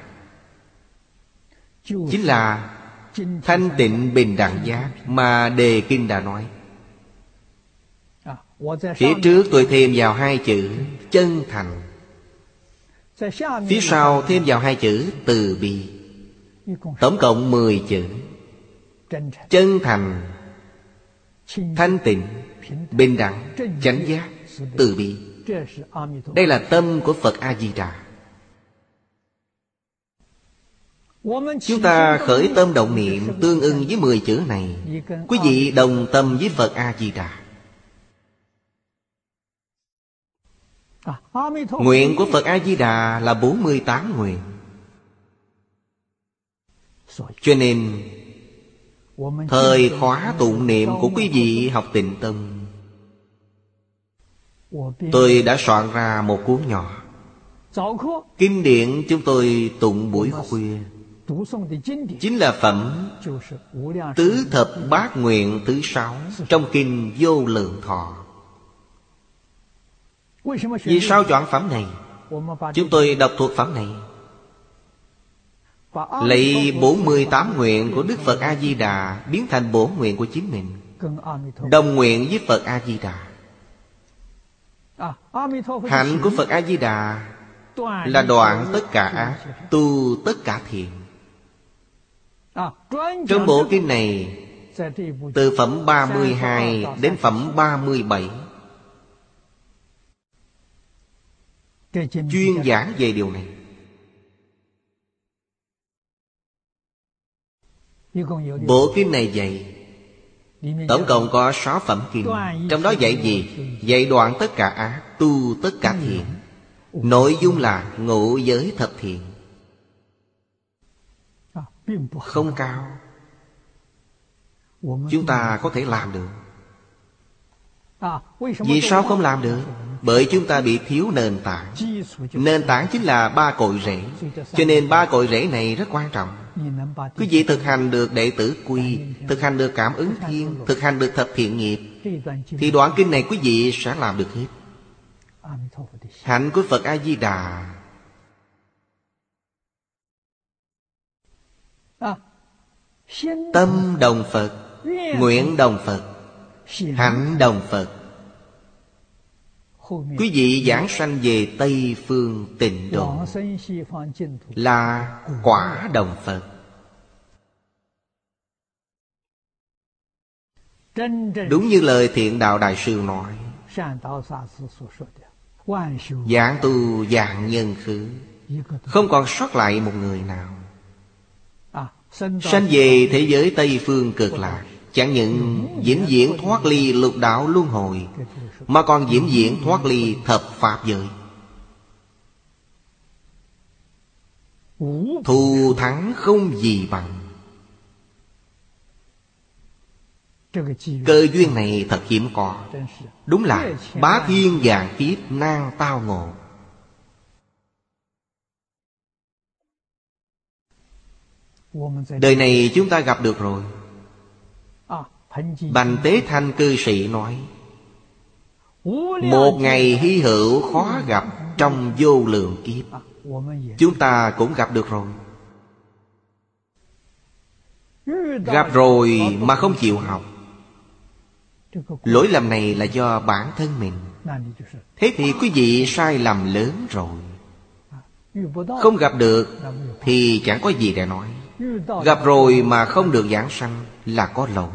chính là thanh tịnh bình đẳng giác mà Đề Kinh đã nói. Phía trước tôi thêm vào 2 chữ chân thành, phía sau thêm vào 2 chữ từ bi. Tổng cộng 10 chữ. Chân thành thanh tịnh, bình đẳng, chánh giác, từ bi. Đây là tâm của Phật A-di-đà. Chúng ta khởi tâm động niệm tương ưng với 10 chữ này, quý vị đồng tâm với Phật A-di-đà. Nguyện của Phật A-di-đà là 48 nguyện. Cho nên thời khóa tụng niệm của quý vị học Tịnh Tâm, tôi đã soạn ra một cuốn nhỏ. Kinh điển chúng tôi tụng buổi khuya chính là phẩm Tứ Thập Bát Nguyện thứ 6 trong Kinh Vô Lượng Thọ. Vì sao chọn phẩm này? Chúng tôi đọc thuộc phẩm này, lấy 48 nguyện của Đức Phật A-di-đà biến thành 4 nguyện của chính mình, đồng nguyện với Phật A-di-đà. Hạnh của Phật A-di-đà là đoạn tất cả ác, tu tất cả thiện. Trong bộ kinh này, từ phẩm 32 đến phẩm 37 chuyên giảng về điều này. Bộ kinh này dạy tổng cộng có 6 phẩm kinh. Trong đó dạy gì? Dạy đoạn tất cả ác, tu tất cả thiện. Nội dung là ngũ giới thập thiện. Không cao, chúng ta có thể làm được. Vì sao không làm được? Bởi chúng ta bị thiếu nền tảng. Nền tảng chính là 3 cội rễ. Cho nên 3 cội rễ này rất quan trọng. Quý vị thực hành được đệ tử quy, thực hành được cảm ứng thiên, thực hành được thập thiện nghiệp, thì đoạn kinh này quý vị sẽ làm được hết. Hạnh của Phật A-di-đà tâm đồng Phật, nguyện đồng Phật, hạnh đồng Phật. Quý vị giảng sanh về Tây Phương Tịnh Độ là quả đồng Phật. Đúng như lời Thiện Đạo Đại Sư nói, giảng tu giảng nhân khứ, không còn sót lại một người nào. Sanh về thế giới Tây Phương Cực Lạc, chẳng những vĩnh viễn thoát ly lục đạo luân hồi, mà còn vĩnh viễn thoát ly thập pháp giới, thù thắng không gì bằng. Cơ duyên này thật hiếm có, đúng là bá thiên vạn kiếp nan tao ngộ. Đời này chúng ta gặp được rồi. Bành Tế Thanh cư sĩ nói, một ngày hy hữu khó gặp trong vô lượng kiếp. Chúng ta cũng gặp được rồi. Gặp rồi mà không chịu học, lỗi lầm này là do bản thân mình. Thế thì quý vị sai lầm lớn rồi. Không gặp được thì chẳng có gì để nói. Gặp rồi mà không được giảng sanh là có lỗi.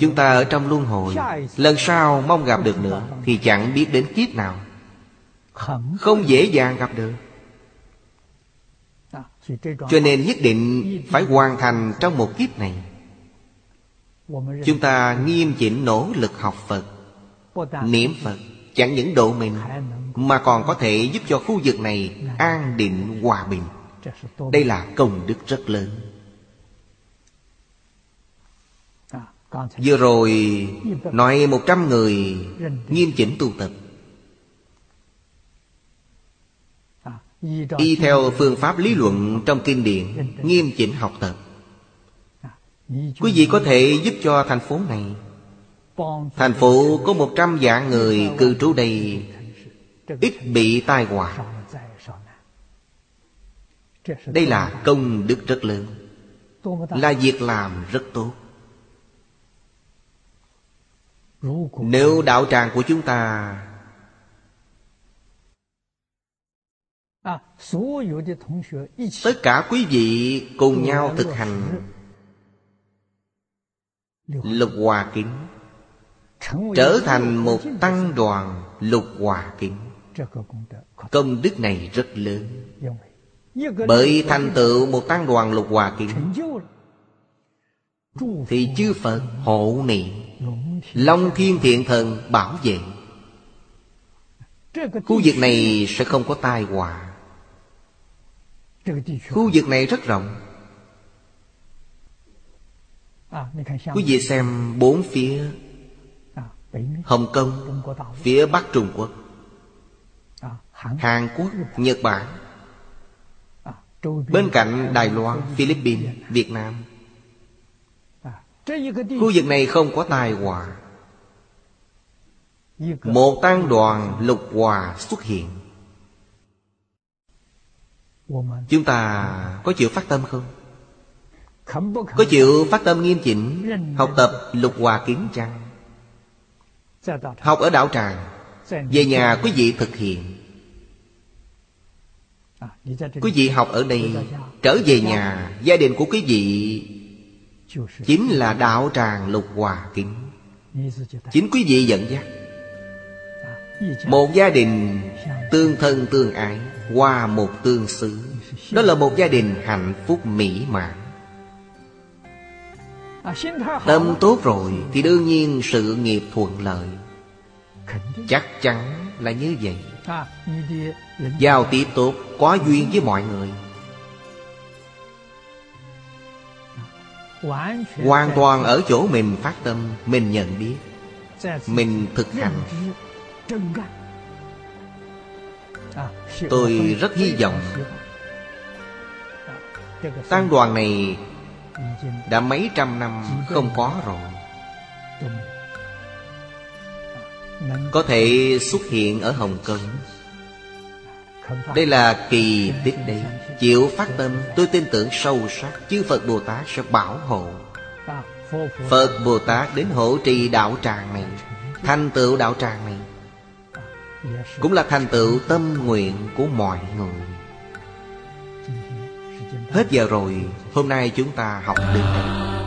Chúng ta ở trong luân hồi, lần sau mong gặp được nữa thì chẳng biết đến kiếp nào. Không dễ dàng gặp được. Cho nên nhất định phải hoàn thành trong một kiếp này. Chúng ta nghiêm chỉnh nỗ lực học Phật, niệm Phật, chẳng những độ mình mà còn có thể giúp cho khu vực này an định hòa bình. Đây là công đức rất lớn. Vừa rồi nói 100 người nghiêm chỉnh tu tập, y theo phương pháp lý luận trong kinh điển nghiêm chỉnh học tập. Quý vị có thể giúp cho thành phố này. Thành phố có 100 vạn người cư trú đây, ít bị tai họa. Đây là công đức rất lớn, là việc làm rất tốt. Nếu đạo tràng của chúng ta tất cả quý vị cùng nhau thực hành, Lục Hòa Kính, trở thành một tăng đoàn Lục Hòa Kính. Công đức này rất lớn, bởi thành tựu một tăng đoàn Lục Hòa Kính thì chư Phật hộ niệm, Long Thiên Thiện Thần bảo vệ, khu vực này sẽ không có tai họa. Khu vực này rất rộng. Quý vị xem bốn phía Hồng Kông, phía Bắc Trung Quốc, Hàn Quốc, Nhật Bản, bên cạnh Đài Loan, Philippines, Việt Nam. Khu vực này không có tai họa. Một tăng đoàn Lục Hòa xuất hiện, chúng ta có chịu phát tâm không? Có chịu phát tâm nghiêm chỉnh học tập Lục Hòa Kính chăng? Học ở đạo tràng, về nhà quý vị thực hiện. Quý vị học ở đây, trở về nhà, gia đình của quý vị chính là đạo tràng Lục Hòa Kính. Chính quý vị dẫn dắt. Một gia đình tương thân tương ái, hòa một tương xứ, đó là một gia đình hạnh phúc mỹ mãn. Tâm tốt rồi thì đương nhiên sự nghiệp thuận lợi. Chắc chắn là như vậy. Giao tiếp tốt, có duyên với mọi người, hoàn toàn ở chỗ mình phát tâm, mình nhận biết, mình thực hành. Tôi rất hy vọng tăng đoàn này đã mấy trăm năm không có rồi, có thể xuất hiện ở Hồng Kông. Đây là kỳ tích đấy. Chịu phát tâm, tôi tin tưởng sâu sắc chư Phật Bồ Tát sẽ bảo hộ. Phật Bồ Tát đến hộ trì đạo tràng này, thành tựu đạo tràng này cũng là thành tựu tâm nguyện của mọi người. Hết giờ rồi, hôm nay chúng ta học đến đây.